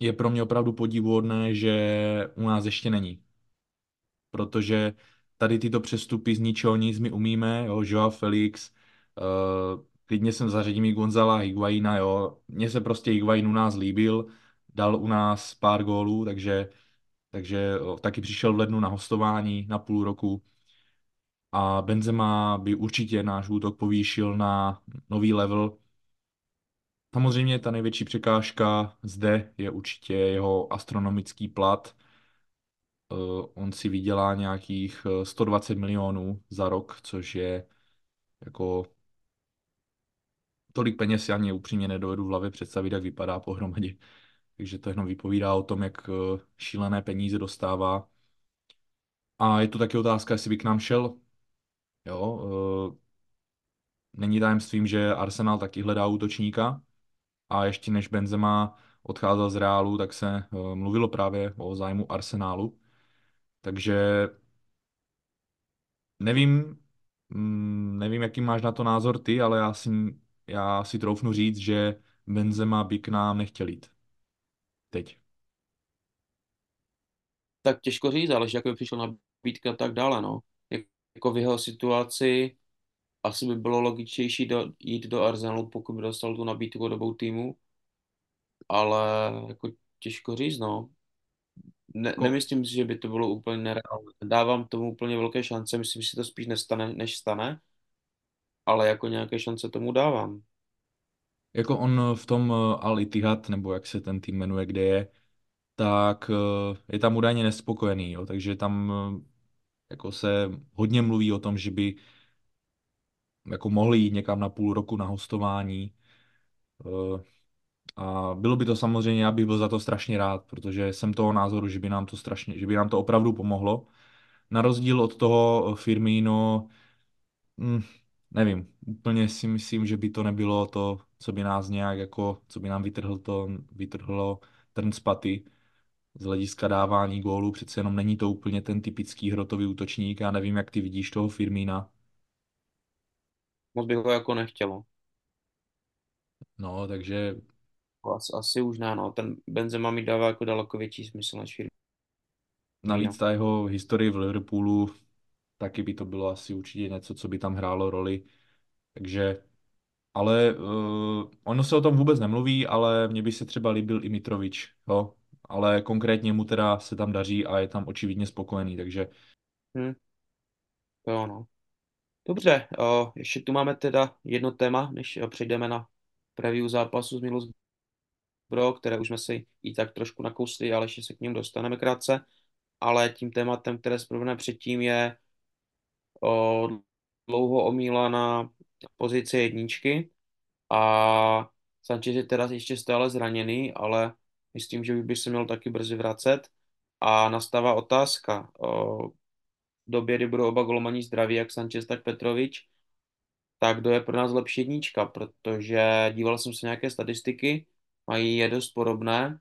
je pro mě opravdu podivuhodné, že u nás ještě není. Protože tady tyto přestupy z ničeho nic my umíme, jo, Joao Felix, uh, klidně jsem zařadím i Gonzala Higuaína, jo, mně se prostě Higuaín u nás líbil, dal u nás pár gólů, takže, takže jo, taky přišel v lednu na hostování na půl roku a Benzema by určitě náš útok povýšil na nový level. Samozřejmě ta největší překážka zde je určitě jeho astronomický plat. Uh, on si vydělá nějakých sto dvacet milionů za rok, což je jako tolik peněz, já ani upřímně nedovedu v hlavě představit, jak vypadá pohromadě. Takže to jenom vypovídá o tom, jak šílené peníze dostává. A je to taky otázka, jestli by k nám šel. Jo, uh, není tajemstvím, že Arsenal taky hledá útočníka a ještě než Benzema odcházel z Reálu, tak se uh, mluvilo právě o zájmu Arsenalu. Takže nevím, nevím, jaký máš na to názor ty, ale já si, já si troufnu říct, že Benzema by k nám nechtěl jít. Teď. Tak těžko říct, ale že jak by přišla nabídka a tak dále, no. Jako v jeho situaci asi by bylo logičtější do, jít do Arsenalu, pokud by dostal tu nabídku od obou týmů, ale jako těžko říct, no. Ne, nemyslím si, že by to bylo úplně nereálné. Dávám tomu úplně velké šance, myslím, že se to spíš nestane, než stane, ale jako nějaké šance tomu dávám. Jako on v tom Al Ittihad, nebo jak se ten tým jmenuje, kde je, tak je tam údajně nespokojený, jo? Takže tam jako se hodně mluví o tom, že by jako mohli jít někam na půl roku na hostování. A bylo by to samozřejmě, já bych byl za to strašně rád, protože jsem toho názoru, že by nám to strašně, že by nám to opravdu pomohlo. Na rozdíl od toho Firmino, hm, nevím, úplně si myslím, že by to nebylo to, co by nás nějak jako, co by nám vytrhl to, vytrhlo trn z paty z hlediska dávání gólů. Přece jenom není to úplně ten typický hrotový útočník. Já nevím, jak ty vidíš toho Firmina. Moc bych ho jako nechtělo. No, takže Asi, asi už ne, no. Ten Benzema mi dává jako daleko větší smysl než Firmino. Navíc ta jeho historii v Liverpoolu, taky by to bylo asi určitě něco, co by tam hrálo roli. Takže, ale uh, ono se o tom vůbec nemluví, ale mně by se třeba líbil i Mitrović, jo? ale konkrétně mu teda se tam daří a je tam očividně spokojený, takže... Hmm. To jo, no. Dobře, o, ještě tu máme teda jedno téma, než přejdeme na preview zápasu z Middlesbrough, které už jsme si i tak trošku nakousli, ale ještě se k němu dostaneme krátce. Ale tím tématem, které zprvne předtím, je o, dlouho omílaná pozice jedničky a Sanchez je teda ještě stále zraněný, ale myslím, že by se měl taky brzy vracet. A nastává otázka, o, v době, kdy budou oba golmani zdraví, jak Sanchez, tak Petrović, tak kdo je pro nás lepší jednička, protože díval jsem se nějaké statistiky, mají je dost podobné,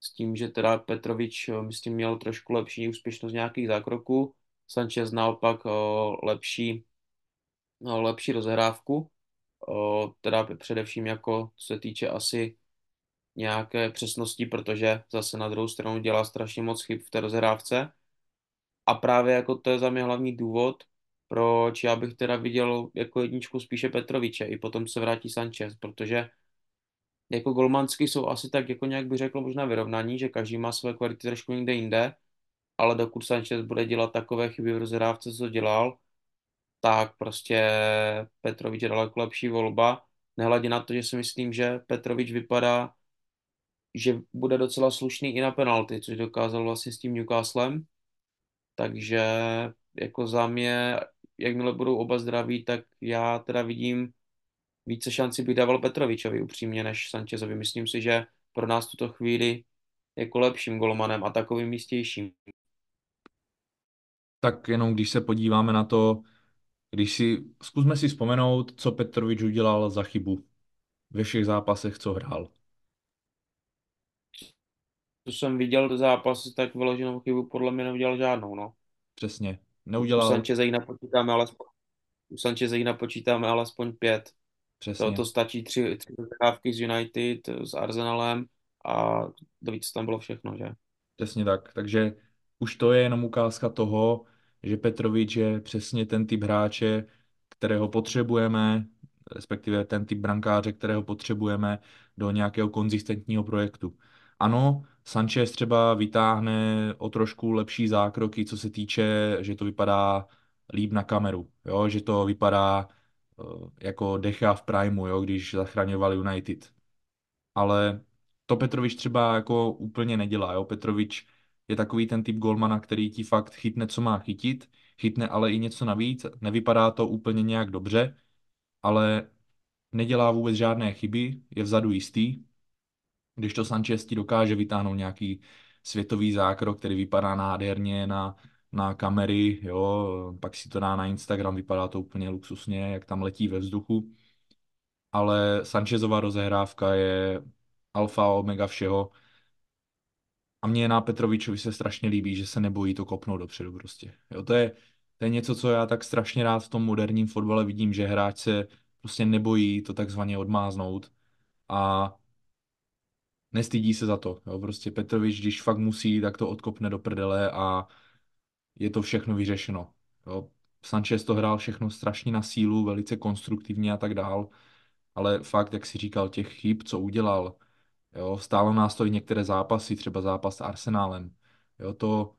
s tím, že teda Petrović, myslím, měl trošku lepší úspěšnost nějakých zákroků, Sanchez naopak o, lepší, o, lepší rozehrávku, o, teda především jako co se týče asi nějaké přesnosti, protože zase na druhou stranu dělá strašně moc chyb v té rozehrávce. A právě jako to je za mě hlavní důvod, proč já bych teda viděl jako jedničku spíše Petroviče i potom se vrátí Sanchez, protože jako golmansky jsou asi tak jako nějak bych řekl možná vyrovnaní, že každý má své kvality trošku někde jinde, ale dokud Sanchez bude dělat takové chyby v rozehrávce, co dělal, tak prostě Petrovič je daleko lepší volba, nehledě na to, že si myslím, že Petrovič vypadá, že bude docela slušný i na penalty, což dokázal vlastně s tím Newcastlem. Takže jako za mě, jakmile budou oba zdraví, tak já teda vidím více šanci bych dával Petrovičovi upřímně než Sanchezovi. Myslím si, že pro nás tuto chvíli jako lepším golmanem a takovým jistějším. Tak jenom když se podíváme na to, když si, zkusme si vzpomenout, co Petrovič udělal za chybu ve všech zápasech, co hrál. Co jsem viděl do zápasu, tak vyloženou chybu podle mě neudělal žádnou, no. Přesně, neudělal. U Sancheze jich napočítáme alespoň, u Sancheze jich napočítáme alespoň pět. Přesně. To, to stačí tři, tři rozehrávky z United, s Arsenalem a dovíc tam bylo všechno, že? Přesně tak, takže už to je jenom ukázka toho, že Petrovič je přesně ten typ hráče, kterého potřebujeme, respektive ten typ brankáře, kterého potřebujeme do nějakého konzistentního projektu. Ano, Sanchez třeba vytáhne o trošku lepší zákroky, co se týče, že to vypadá líp na kameru, jo? Že to vypadá uh, jako Decha v primu, jo? Když zachraňoval United. Ale to Petrovič třeba jako úplně nedělá. Jo? Petrovič je takový ten typ golmana, který ti fakt chytne, co má chytit, chytne ale i něco navíc, nevypadá to úplně nějak dobře, ale nedělá vůbec žádné chyby, je vzadu jistý, když to Sanchez ti dokáže vytáhnout nějaký světový zákrok, který vypadá nádherně na, na kamery, jo, pak si to dá na Instagram, vypadá to úplně luxusně, jak tam letí ve vzduchu, ale Sanchezova rozehrávka je alfa a omega všeho a mně na Petrovičovi se strašně líbí, že se nebojí to kopnout dopředu prostě. Jo, to je, to je něco, co já tak strašně rád v tom moderním fotbale vidím, že hráč se prostě nebojí to takzvaně odmáznout a nestydí se za to. Jo. Prostě Petrovič, když fakt musí, tak to odkopne do prdele a je to všechno vyřešeno. Jo. Sanchez to hrál všechno strašně na sílu, velice konstruktivně a tak dál, ale fakt, jak si říkal, těch chyb, co udělal, jo, stálo nás to i některé zápasy, třeba zápas s Arsenálem. Jo, to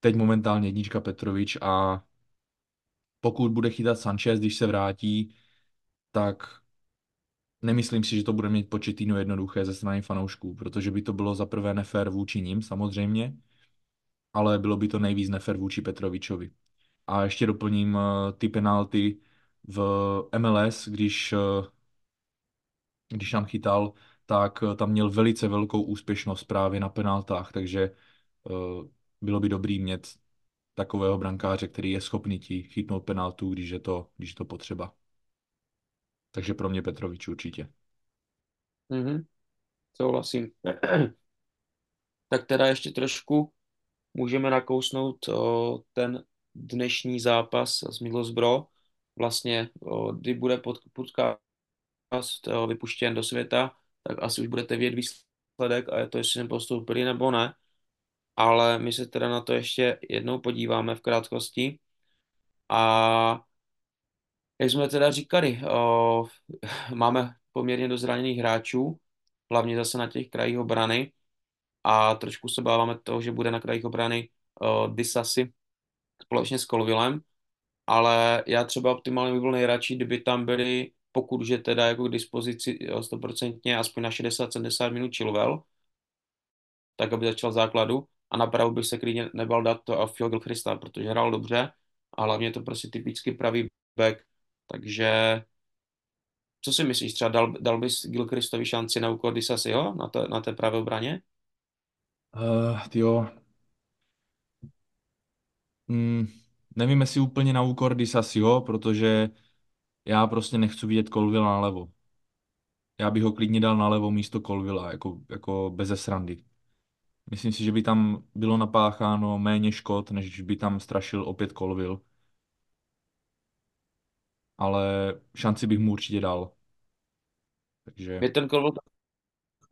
teď momentálně jednička Petrovič a pokud bude chytat Sanchez, když se vrátí, tak nemyslím si, že to bude mít Pochettino jednoduché ze strany fanoušků, protože by to bylo za prvé nefér vůči nim, samozřejmě, ale bylo by to nejvíc nefér vůči Petrovičovi. A ještě doplním ty penalty v M L S, když, když tam chytal, tak tam měl velice velkou úspěšnost právě na penaltách, takže bylo by dobrý mít takového brankáře, který je schopný ti chytnout penaltu, když je to, když je to potřeba. Takže pro mě Petrovič určitě. Mm-hmm. Souhlasím. Tak teda ještě trošku můžeme nakousnout o, ten dnešní zápas z Middlesbrough. Vlastně, o, kdy bude podcast o, vypuštěn do světa, tak asi už budete vědět výsledek a je to, jestli jsme postoupili nebo ne. Ale my se teda na to ještě jednou podíváme v krátkosti. A jak jsme teda říkali, o, máme poměrně dost zraněných hráčů, hlavně zase na těch krajích obrany a trošku se báváme toho, že bude na krajích obrany uh, Disasi společně s Colwillem, ale já třeba optimálně by byl nejradši, kdyby tam byli, pokud že teda jako k dispozici stoprocentně aspoň na šedesát sedmdesát minut Chilwell, tak aby začal základu a napravo bych se klidně nebal dát to a Fio Gilchrista, protože hrál dobře a hlavně to prostě typicky pravý back, takže co si myslíš, třeba dal, dal bys Gilchristovi šanci na úkor Disasiho na, to, na té pravé obraně? Uh, tyjo. Mm, nevím, jestli úplně na úkor Disasiho, protože já prostě nechci vidět Colwilla na levo. Já bych ho klidně dal na levo místo Colwilla, jako, jako beze srandy. Myslím si, že by tam bylo napácháno méně škod, než by tam strašil opět Colwill. Ale šanci bych mu určitě dal. Takže... Mě ten Colwill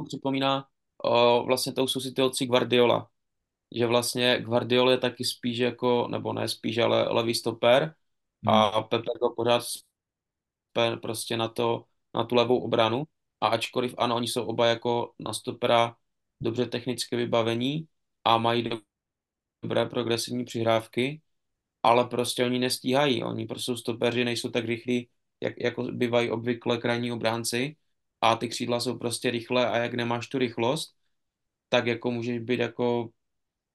připomíná o, vlastně tou susitelcí Guardiola. Že vlastně Guardiola je taky spíš jako, nebo ne spíš, ale levý stoper. Hmm. A Pepe ho pořád stoper prostě na, to, na tu levou obranu. A ačkoliv ano, oni jsou oba jako na stopera dobře technické vybavení a mají dobré progresivní přihrávky, ale prostě oni nestíhají. Oni prostě jsou stopeři, nejsou tak rychlí, jak, jako bývají obvykle krajní obránci a ty křídla jsou prostě rychlé a jak nemáš tu rychlost, tak jako můžeš být jako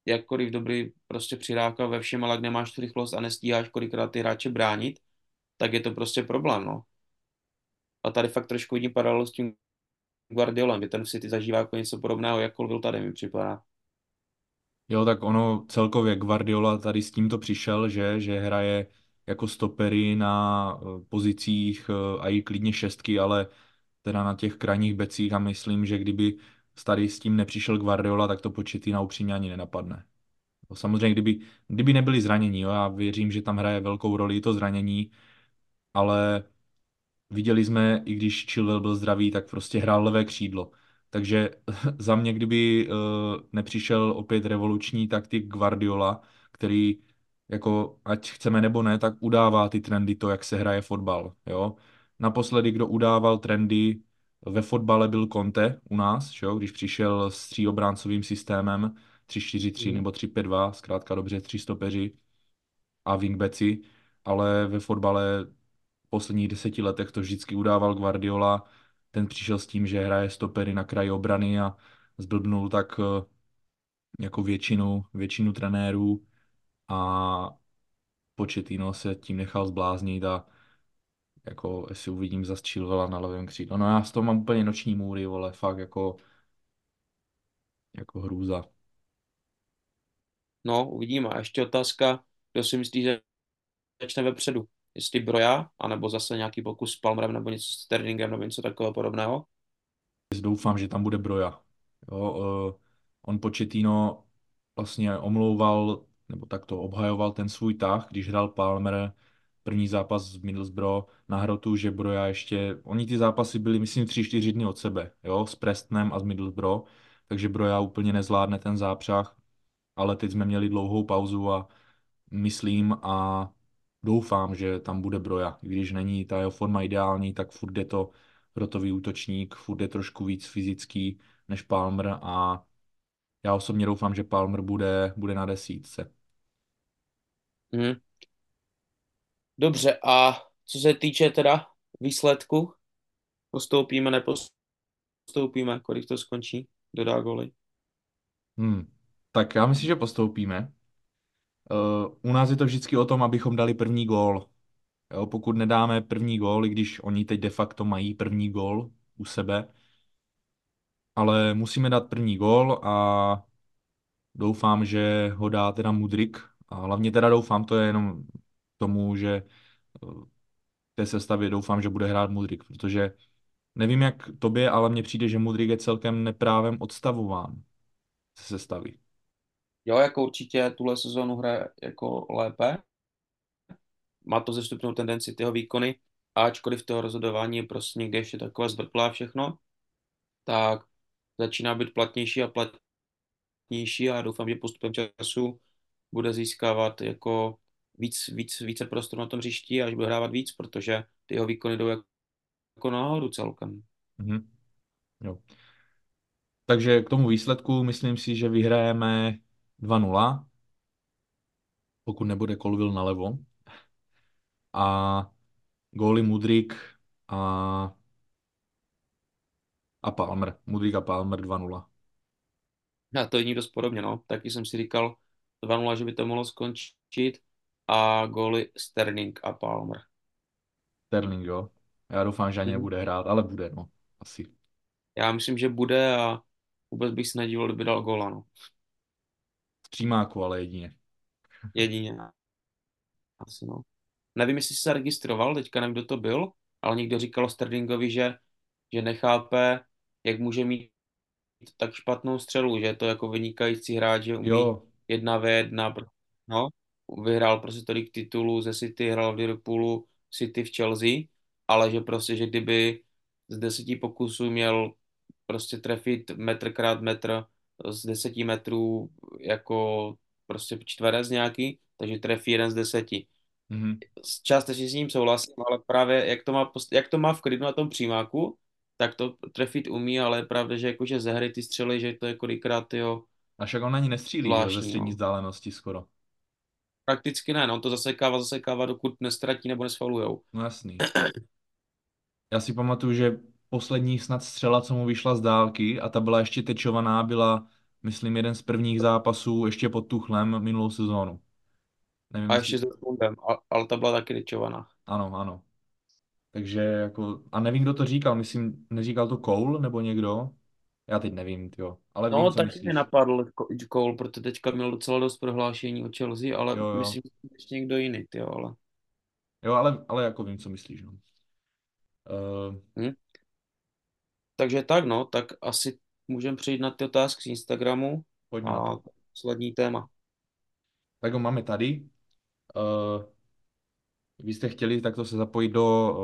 jakkoliv dobrý prostě přihrávka ve všem, ale jak nemáš tu rychlost a nestíháš kolikrát ty hráče bránit, tak je to prostě problém, no. A tady fakt trošku vidím paralelu s tím Guardiolem, že ten v City zažívá jako něco podobného, jak Colwill tady mi připadá. Jo, tak ono celkově Guardiola tady s tímto přišel, že, že hraje jako stopery na pozicích a i klidně šestky, ale teda na těch krajních becích a myslím, že kdyby tady s tím nepřišel Guardiola, tak to Pochettino upřímně ani nenapadne. Samozřejmě, kdyby, kdyby nebyli zranění, jo, já věřím, že tam hraje velkou roli to zranění, ale viděli jsme, i když Chilwell byl zdravý, tak prostě hrál levé křídlo. Takže za mě, kdyby uh, nepřišel opět revoluční taktik Guardiola, který, jako, ať chceme nebo ne, tak udává ty trendy to, jak se hraje fotbal. Jo? Naposledy, kdo udával trendy ve fotbale, byl Conte u nás, jo? Když přišel s tříobráncovým systémem tři čtyři tři mm. nebo tři pět dva, zkrátka dobře, tři stopeři a wingbacki, ale ve fotbale v posledních deseti letech to vždycky udával Guardiola. Ten přišel s tím, že hraje stopery na kraji obrany a zblbnul tak jako většinu, většinu trenérů a Pochettino se tím nechal zbláznit a jako jestli uvidím zas Chilwella na levém křídle. No já s toho mám úplně noční můry, vole, fakt jako jako hrůza. No, uvidíme. A ještě otázka, kdo si myslí, že začne vepředu? Jestli Broja, anebo zase nějaký pokus s Palmerem, nebo něco s Sterlingem, nebo něco takového podobného? Doufám, že tam bude Broja. Jo, uh, on Pochettino vlastně omlouval, nebo takto obhajoval ten svůj tah, když hrál Palmer první zápas z Middlesbrough na hrotu, že Broja ještě, oni ty zápasy byly, myslím, tři, čtyři dny od sebe, jo, s Prestonem a s Middlesbrough, takže Broja úplně nezvládne ten zápřah, ale teď jsme měli dlouhou pauzu a myslím a doufám, že tam bude Broja. Když není ta jeho forma ideální, tak furt je to rotový útočník, furt je trošku víc fyzický než Palmer a já osobně doufám, že Palmer bude, bude na desítce. Hmm. Dobře, a co se týče teda výsledku, postoupíme, nepostoupíme, kolik to skončí, dodá góly? Hmm. Tak já myslím, že postoupíme. Uh, u nás je to vždycky o tom, abychom dali první gól. Jo, pokud nedáme první gól, i když oni teď de facto mají první gól u sebe, ale musíme dát první gól a doufám, že ho dá teda Mudryk. A hlavně teda doufám, to je jenom tomu, že v té sestavě doufám, že bude hrát Mudryk, protože nevím jak tobě, ale mně přijde, že Mudryk je celkem neprávem odstavován ze sestavy. Jo, jako určitě tuhle sezónu hraje jako lépe. Má to zestupnou tendenci tyho výkony, ačkoliv toho rozhodování je prostě někde ještě takové zvrtlé všechno, tak začíná být platnější a platnější a doufám, že postupem času bude získávat jako víc, víc, více prostoru na tom hřišti, až bude hrávat víc, protože ty jeho výkony jdou jako nahoru celkem. Mm-hmm. Jo. Takže k tomu výsledku myslím si, že vyhrajeme dva nula, pokud nebude Colwill nalevo. A góly Mudryk a, a Palmer. Mudryk a Palmer dva nula. Já to jedním dost podobně, no. Taky jsem si říkal dva nula, že by to mohlo skončit. A góly Sterling a Palmer. Sterling, jo. Já doufám, že ani nebude hrát, ale bude, no. Asi. Já myslím, že bude a vůbec bych se nedíval, kdyby dal góla, no. V přímáku, ale jedině. Jedině. Asi, no. Nevím, jestli se registroval, teďka nevím, kdo to byl, ale někdo říkal Sterlingovi, že, že nechápe, jak může mít tak špatnou střelu, že je to jako vynikající hráč, že umí jo. jedna ve jedna. No, vyhrál prostě tolik titulů ze City, hrál v Liverpoolu, City v Chelsea, ale že prostě, že kdyby z deseti pokusů měl prostě trefit metr krát metr z deseti metrů jako prostě čtverec nějaký, takže trefí jeden z deseti. Mm-hmm. Částečně s ním souhlasím, ale právě jak to má, jak to má v klidu na tom přímáku, tak to trefit umí, ale je pravda, že jakože ze hry ty střely, že to je kolikrát, jo. A však on ani nestřílí ze střední vzdálenosti skoro. Prakticky ne, no to zasekává, zasekává, dokud nestratí nebo nesfalujou. No jasný. Já si pamatuju, že poslední snad střela, co mu vyšla z dálky, a ta byla ještě tečovaná, byla, myslím, jeden z prvních zápasů ještě pod Tuchlem minulou sezónu. Nevím, a ještě s Dortmundem, ale ta byla taky tečovaná. Ano, ano. Takže jako, a nevím, kdo to říkal, myslím, neříkal to Cole nebo někdo? Já teď nevím, jo. Ale no, taky mě napadl Cole, protože teďka měl docela dost prohlášení o Chelsea, ale jo, jo. Myslím, že ještě někdo jiný, jo, ale... Jo, ale, ale jako vím, co myslíš, no. Uh... Hm. Takže tak, no, tak asi můžeme přejít na ty otázky z Instagramu. Pojďme. A poslední téma. Tak ho máme tady. Uh... Vy jste chtěli takto se zapojit do,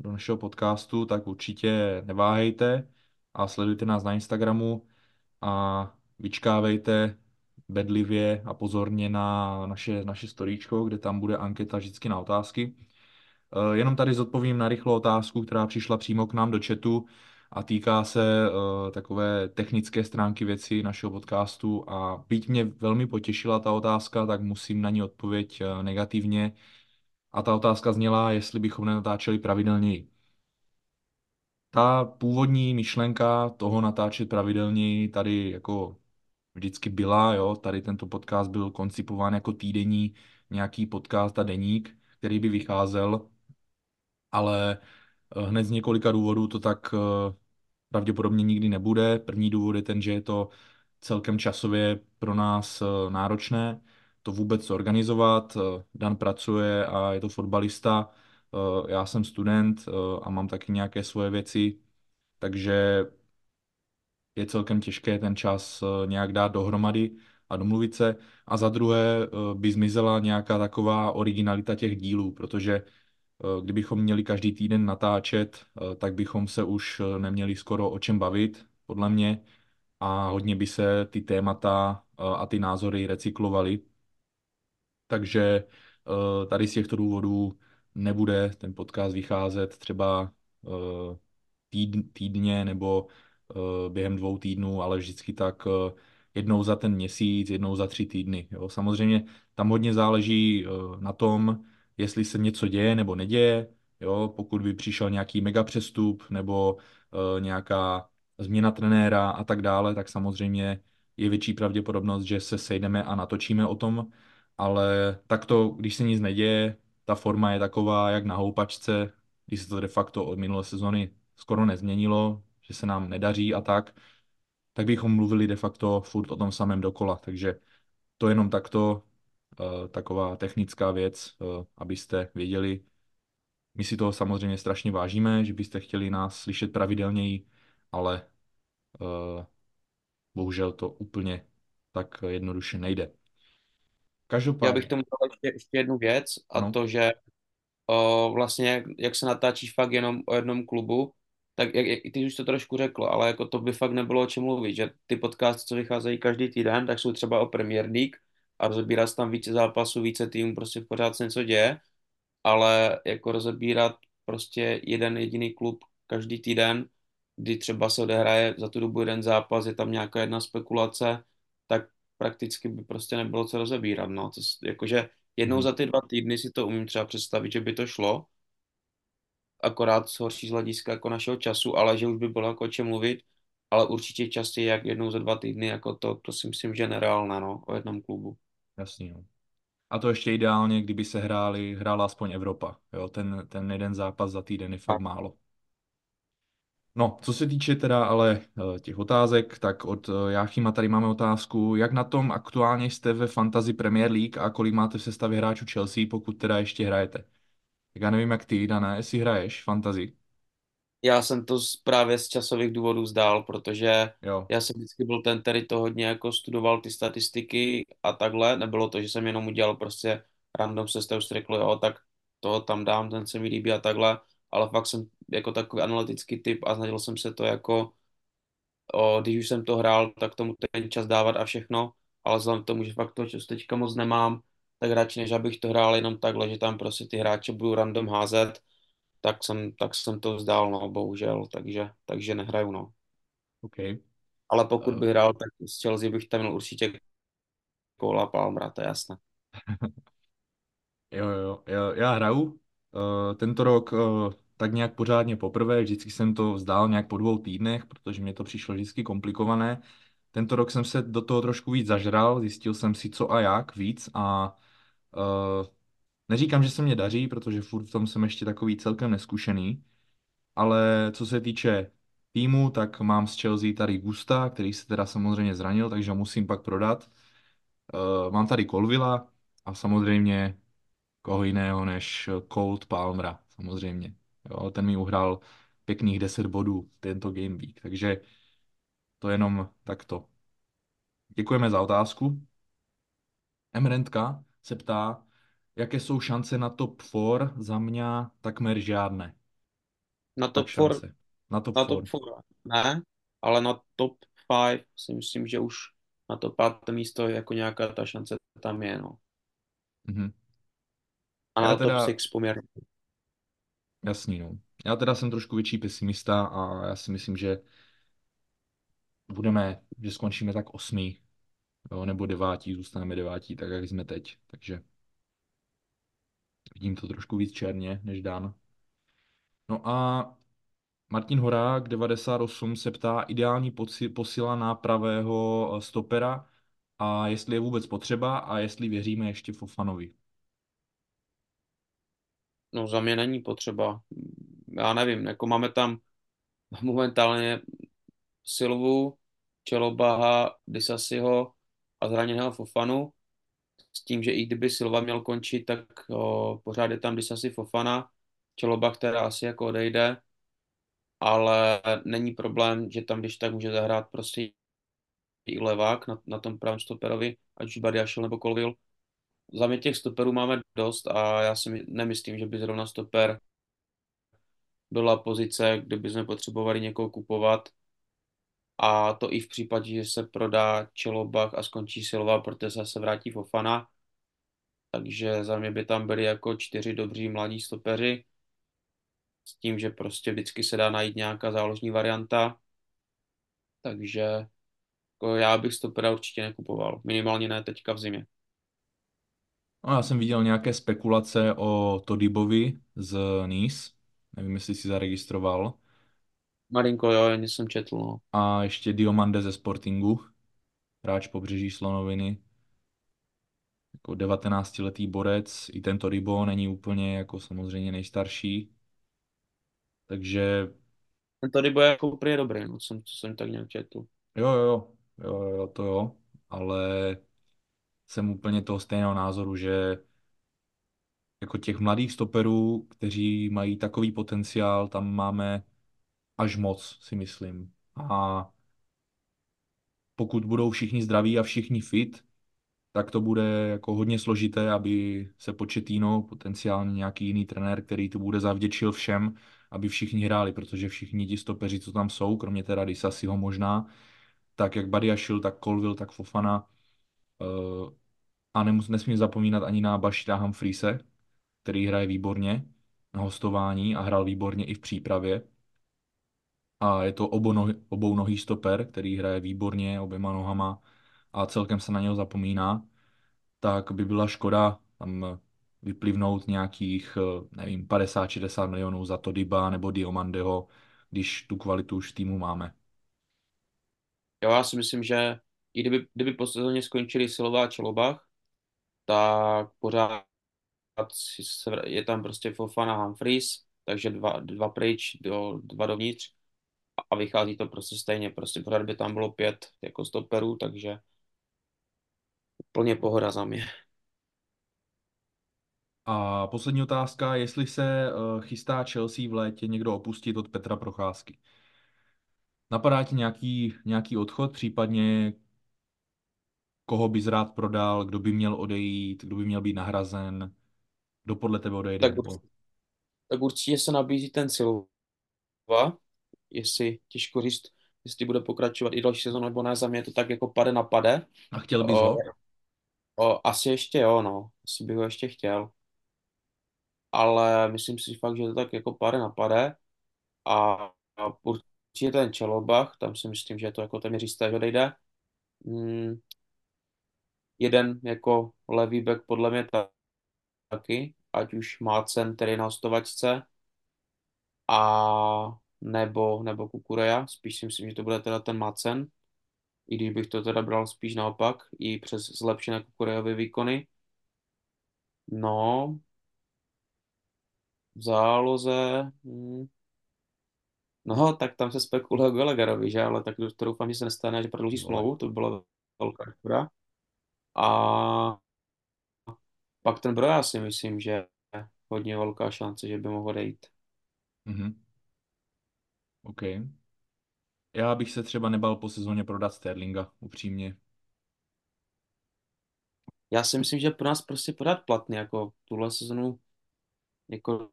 do našeho podcastu, tak určitě neváhejte a sledujte nás na Instagramu a vyčkávejte bedlivě a pozorně na naše, naše storíčko, kde tam bude anketa vždycky na otázky. Jenom tady zodpovím na rychlou otázku, která přišla přímo k nám do chatu a týká se takové technické stránky věci našeho podcastu, a byť mě velmi potěšila ta otázka, tak musím na ní odpověď negativně. A ta otázka zněla, jestli bychom nenatáčeli pravidelněji. Ta původní myšlenka toho natáčet pravidelněji tady jako vždycky byla, jo? Tady tento podcast byl koncipován jako týdenní nějaký podcast a deník, který by vycházel, ale hned z několika důvodů to tak pravděpodobně nikdy nebude. První důvod je ten, že je to celkem časově pro nás náročné, to vůbec organizovat. Dan pracuje a je to fotbalista, já jsem student a mám taky nějaké svoje věci, takže je celkem těžké ten čas nějak dát dohromady a domluvit se. A za druhé by zmizela nějaká taková originalita těch dílů, protože kdybychom měli každý týden natáčet, tak bychom se už neměli skoro o čem bavit, podle mě, a hodně by se ty témata a ty názory recyklovaly. Takže tady z těchto důvodů nebude ten podcast vycházet třeba týdně nebo během dvou týdnů, ale vždycky tak jednou za ten měsíc, jednou za tři týdny. Jo. Samozřejmě tam hodně záleží na tom, jestli se něco děje nebo neděje. Jo. Pokud by přišel nějaký mega přestup nebo nějaká změna trenéra a tak dále, tak samozřejmě je větší pravděpodobnost, že se sejdeme a natočíme o tom. Ale takto, když se nic neděje, ta forma je taková, jak na houpačce, když se to de facto od minulé sezony skoro nezměnilo, že se nám nedaří a tak, tak bychom mluvili de facto furt o tom samém dokola. Takže to jenom takto, taková technická věc, abyste věděli. My si toho samozřejmě strašně vážíme, že byste chtěli nás slyšet pravidelněji, ale bohužel to úplně tak jednoduše nejde. Každopádě. Já bych tomu dal ještě, ještě jednu věc, a no. to, že o, vlastně, jak se natáčí fakt jenom o jednom klubu, tak jak, jak, ty už to trošku řekl, ale jako to by fakt nebylo o čem mluvit, že ty podcasty, co vycházejí každý týden, tak jsou třeba o Premier League a rozebírá se tam více zápasů, více týmů, prostě pořád se něco děje, ale jako rozebírat prostě jeden jediný klub každý týden, kdy třeba se odehraje za tu dobu jeden zápas, je tam nějaká jedna spekulace, tak prakticky by prostě nebylo co rozebírat. No. To, jakože jednou za ty dva týdny si to umím třeba představit, že by to šlo, akorát z horší z hlediska jako našeho času, ale že už by bylo jako o čem mluvit, ale určitě častěji jak jednou za dva týdny, jako to, to si myslím, že je nereálné, no, o jednom klubu. Jasně, no. A to ještě ideálně, kdyby se hráli, hrála aspoň Evropa, jo, ten, ten jeden zápas za týden je fakt málo. No, co se týče teda ale těch otázek, tak od Jáchyma tady máme otázku, jak na tom aktuálně jste ve Fantasy Premier League a kolik máte v sestavě hráčů Chelsea, pokud teda ještě hrajete? Tak já nevím, jak ty, Dana, jestli hraješ Fantasy. Já jsem to právě z časových důvodů vzdál, protože jo. Já jsem vždycky byl ten, který to hodně jako studoval ty statistiky a takhle. Nebylo to, že jsem jenom udělal prostě random sestavu, řekl, jo, tak toho tam dám, ten se mi líbí a takhle. Ale fakt jsem jako takový analytický typ a snažil jsem se to jako, o, když už jsem to hrál, tak tomu ten čas dávat a všechno. Ale vzhledem k tomu, že fakt toho času moc nemám, tak radši než abych to hrál jenom takhle, že tam prostě ty hráče budou random házet, tak jsem, tak jsem to vzdál, no, bohužel, takže, takže nehraju, no. Okay. Ale pokud bych hrál, tak z Chelsea bych tam měl určitě Colea Palmera, to je jasné. jo, jo, jo, já hraju uh, tento rok uh, tak nějak pořádně poprvé, vždycky jsem to vzdál nějak po dvou týdnech, protože mě to přišlo vždycky komplikované. Tento rok jsem se do toho trošku víc zažral, zjistil jsem si co a jak víc a uh, neříkám, že se mě daří, protože furt v tom jsem ještě takový celkem neskušený, ale co se týče týmu, tak mám z Chelsea tady Gusta, který se teda samozřejmě zranil, takže musím pak prodat. Uh, mám tady Colwilla a samozřejmě koho jiného než Cole Palmera, samozřejmě. Jo, ten mi uhrál pěkných deset bodů tento game week, takže to jenom takto. Děkujeme za otázku. Emrentka se ptá, jaké jsou šance na top čtyři? Za mě takmer žádné. Na top čtyři? Na top čtyři ne, ale na top pět si myslím, že už na to páté místo jako nějaká ta šance tam je. No. Mhm. A já na teda... top šest poměrně. Jasný, no. Já teda jsem trošku větší pesimista a já si myslím, že budeme, že skončíme tak osmý, jo, nebo devátí, zůstaneme devátí, tak jak jsme teď, takže vidím to trošku víc černě, než Dan. No a Martin Horák, devadesát osm, se ptá ideální posila na pravého stopera a jestli je vůbec potřeba a jestli věříme ještě Fofanovi. No za mě není potřeba, já nevím, jako máme tam momentálně Silvu, Čelobaha, Disasiho a zraněného Fofanu, s tím, že i kdyby Silva měl končit, tak o, pořád je tam Disasi, Fofana, Čelobah, která asi jako odejde, ale není problém, že tam když tak může zahrát prostě i levák na, na tom pravém stoperovi, ať už Badiašil nebo Colwill. Za mě těch stoperů máme dost a já si nemyslím, že by zrovna stoper byla pozice, kde bychom potřebovali někoho kupovat. A to i v případě, že se prodá Čelobah a skončí Silva, protože se vrátí Fofana. Takže za mě by tam byli jako čtyři dobří mladí stopeři. S tím, že prostě vždycky se dá najít nějaká záložní varianta. Takže jako já bych stopera určitě nekupoval. Minimálně ne teďka v zimě. No, já jsem viděl nějaké spekulace o Todibovi z Nice. Nevím, jestli si zaregistroval. Marinko, jo, já jsem četl, no. A ještě Diomande ze Sportingu, hráč Pobřeží Slonoviny. Jako devatenáctiletý borec, i tento Ribo není úplně jako samozřejmě nejstarší. Takže... Tento Ribo je jako úplně dobrý, no, co jsem, jsem tak nějak četl. Jo, jo, jo, jo, to jo, ale jsem úplně toho stejného názoru, že jako těch mladých stoperů, kteří mají takový potenciál, tam máme až moc, si myslím. A pokud budou všichni zdraví a všichni fit, tak to bude jako hodně složité, aby se Pochettino, potenciálně nějaký jiný trenér, který to bude, zavděčil všem, aby všichni hráli, protože všichni ti stopeři, co tam jsou, kromě teda Disasiho možná, tak jak Badiašil, tak Colwill, tak Fofana. A nemus, nesmím zapomínat ani na Bashira Humphriese, který hraje výborně na hostování a hrál výborně i v přípravě. a je to obonohý, obounohý stoper, který hraje výborně oběma nohama a celkem se na něho zapomíná, tak by byla škoda tam vyplivnout nějakých, nevím, padesát šedesát milionů za Todiba nebo Diomandeho, když tu kvalitu už v týmu máme. Jo, já si myslím, že i kdyby, kdyby po sezóně skončili Silva a Čelobach, tak pořád je tam prostě Fofana a Humphreys, takže dva, dva pryč, do, dva dovnitř a vychází to prostě stejně. Prostě pořád by tam bylo pět jako stoperů, takže úplně pohoda za mě. A poslední otázka, jestli se chystá Chelsea v létě někdo opustit od Petra Procházky. Napadá ti nějaký, nějaký odchod, případně koho bys rád prodal, kdo by měl odejít, kdo by měl být nahrazen, kdo podle tebe odejde? Tak, urč- tak určitě se nabízí ten Silva, jestli těžko říct, jestli bude pokračovat i další sezónu nebo ne, za mě to tak jako pade na pade. A chtěl bys ho? O, asi ještě jo, no, asi bych ho ještě chtěl. Ale myslím si fakt, že to tak jako pade na pade a, a určitě ten Čelobach, tam si myslím, že to jako téměř jisté, že odejde. Mm, jeden jako levý back podle mě taky, ať už má cen tedy na hostovačce a nebo, nebo Kukureja, spíš si myslím, že to bude teda ten Macen, i když bych to teda bral spíš naopak, i přes zlepšené Kukurejové výkony. No, v záloze, hm, no, tak tam se spekuluje o Gallagherovi, že, ale tak to doufám, že se nestane, že prodlouží smlouvu, to by byla velká škoda. A pak ten Broja si myslím, že je hodně velká šance, že by mohl odejít. Mhm. OK. Já bych se třeba nebal po sezóně prodat Sterlinga, upřímně. Já si myslím, že pro nás prostě podat platný, jako tuhle sezonu, jako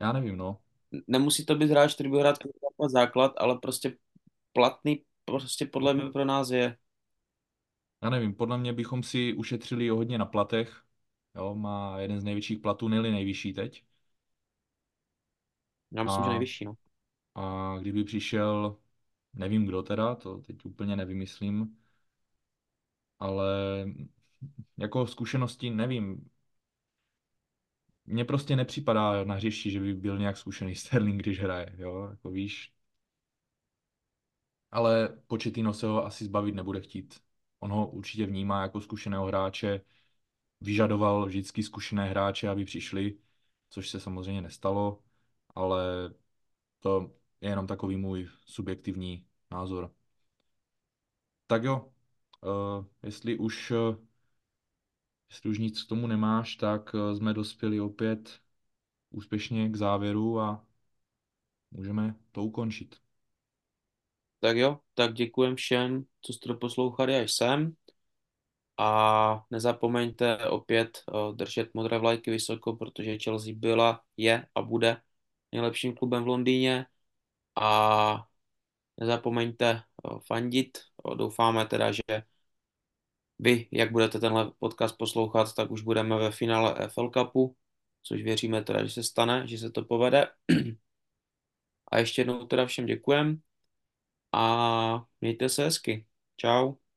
Já nevím, no. nemusí to být hráč, který bude hrát každý zápas základ, ale prostě platný prostě podle mě pro nás je. Já nevím, podle mě bychom si ušetřili hodně na platech. Jo, má jeden z největších platů, nejli nejvyšší teď. Já myslím, že A, nejvyšší, no. a kdyby přišel, nevím kdo teda, to teď úplně nevymyslím, ale jako zkušenosti nevím. Mně prostě nepřipadá na hřišti, že by byl nějak zkušený Sterling, když hraje, jo, jako víš. Ale Pochettino se ho asi zbavit nebude chtít. On ho určitě vnímá jako zkušeného hráče, vyžadoval vždycky zkušené hráče, aby přišli, což se samozřejmě nestalo, ale to je jenom takový můj subjektivní názor. Tak jo, eh, jestli už, eh, jestli už nic k tomu nemáš, tak eh, jsme dospěli opět úspěšně k závěru a můžeme to ukončit. Tak jo, tak děkujem všem, co jste doposlouchali až sem a nezapomeňte opět eh, držet modré vlajky vysoko, protože Chelsea byla, je a bude nejlepším klubem v Londýně a nezapomeňte eh, fandit. Eh, Doufáme teda, že vy, jak budete tenhle podcast poslouchat, tak už budeme ve finále F L Cupu, což věříme teda, že se stane, že se to povede. A ještě jednou teda všem děkujem a mějte se hezky. Čau.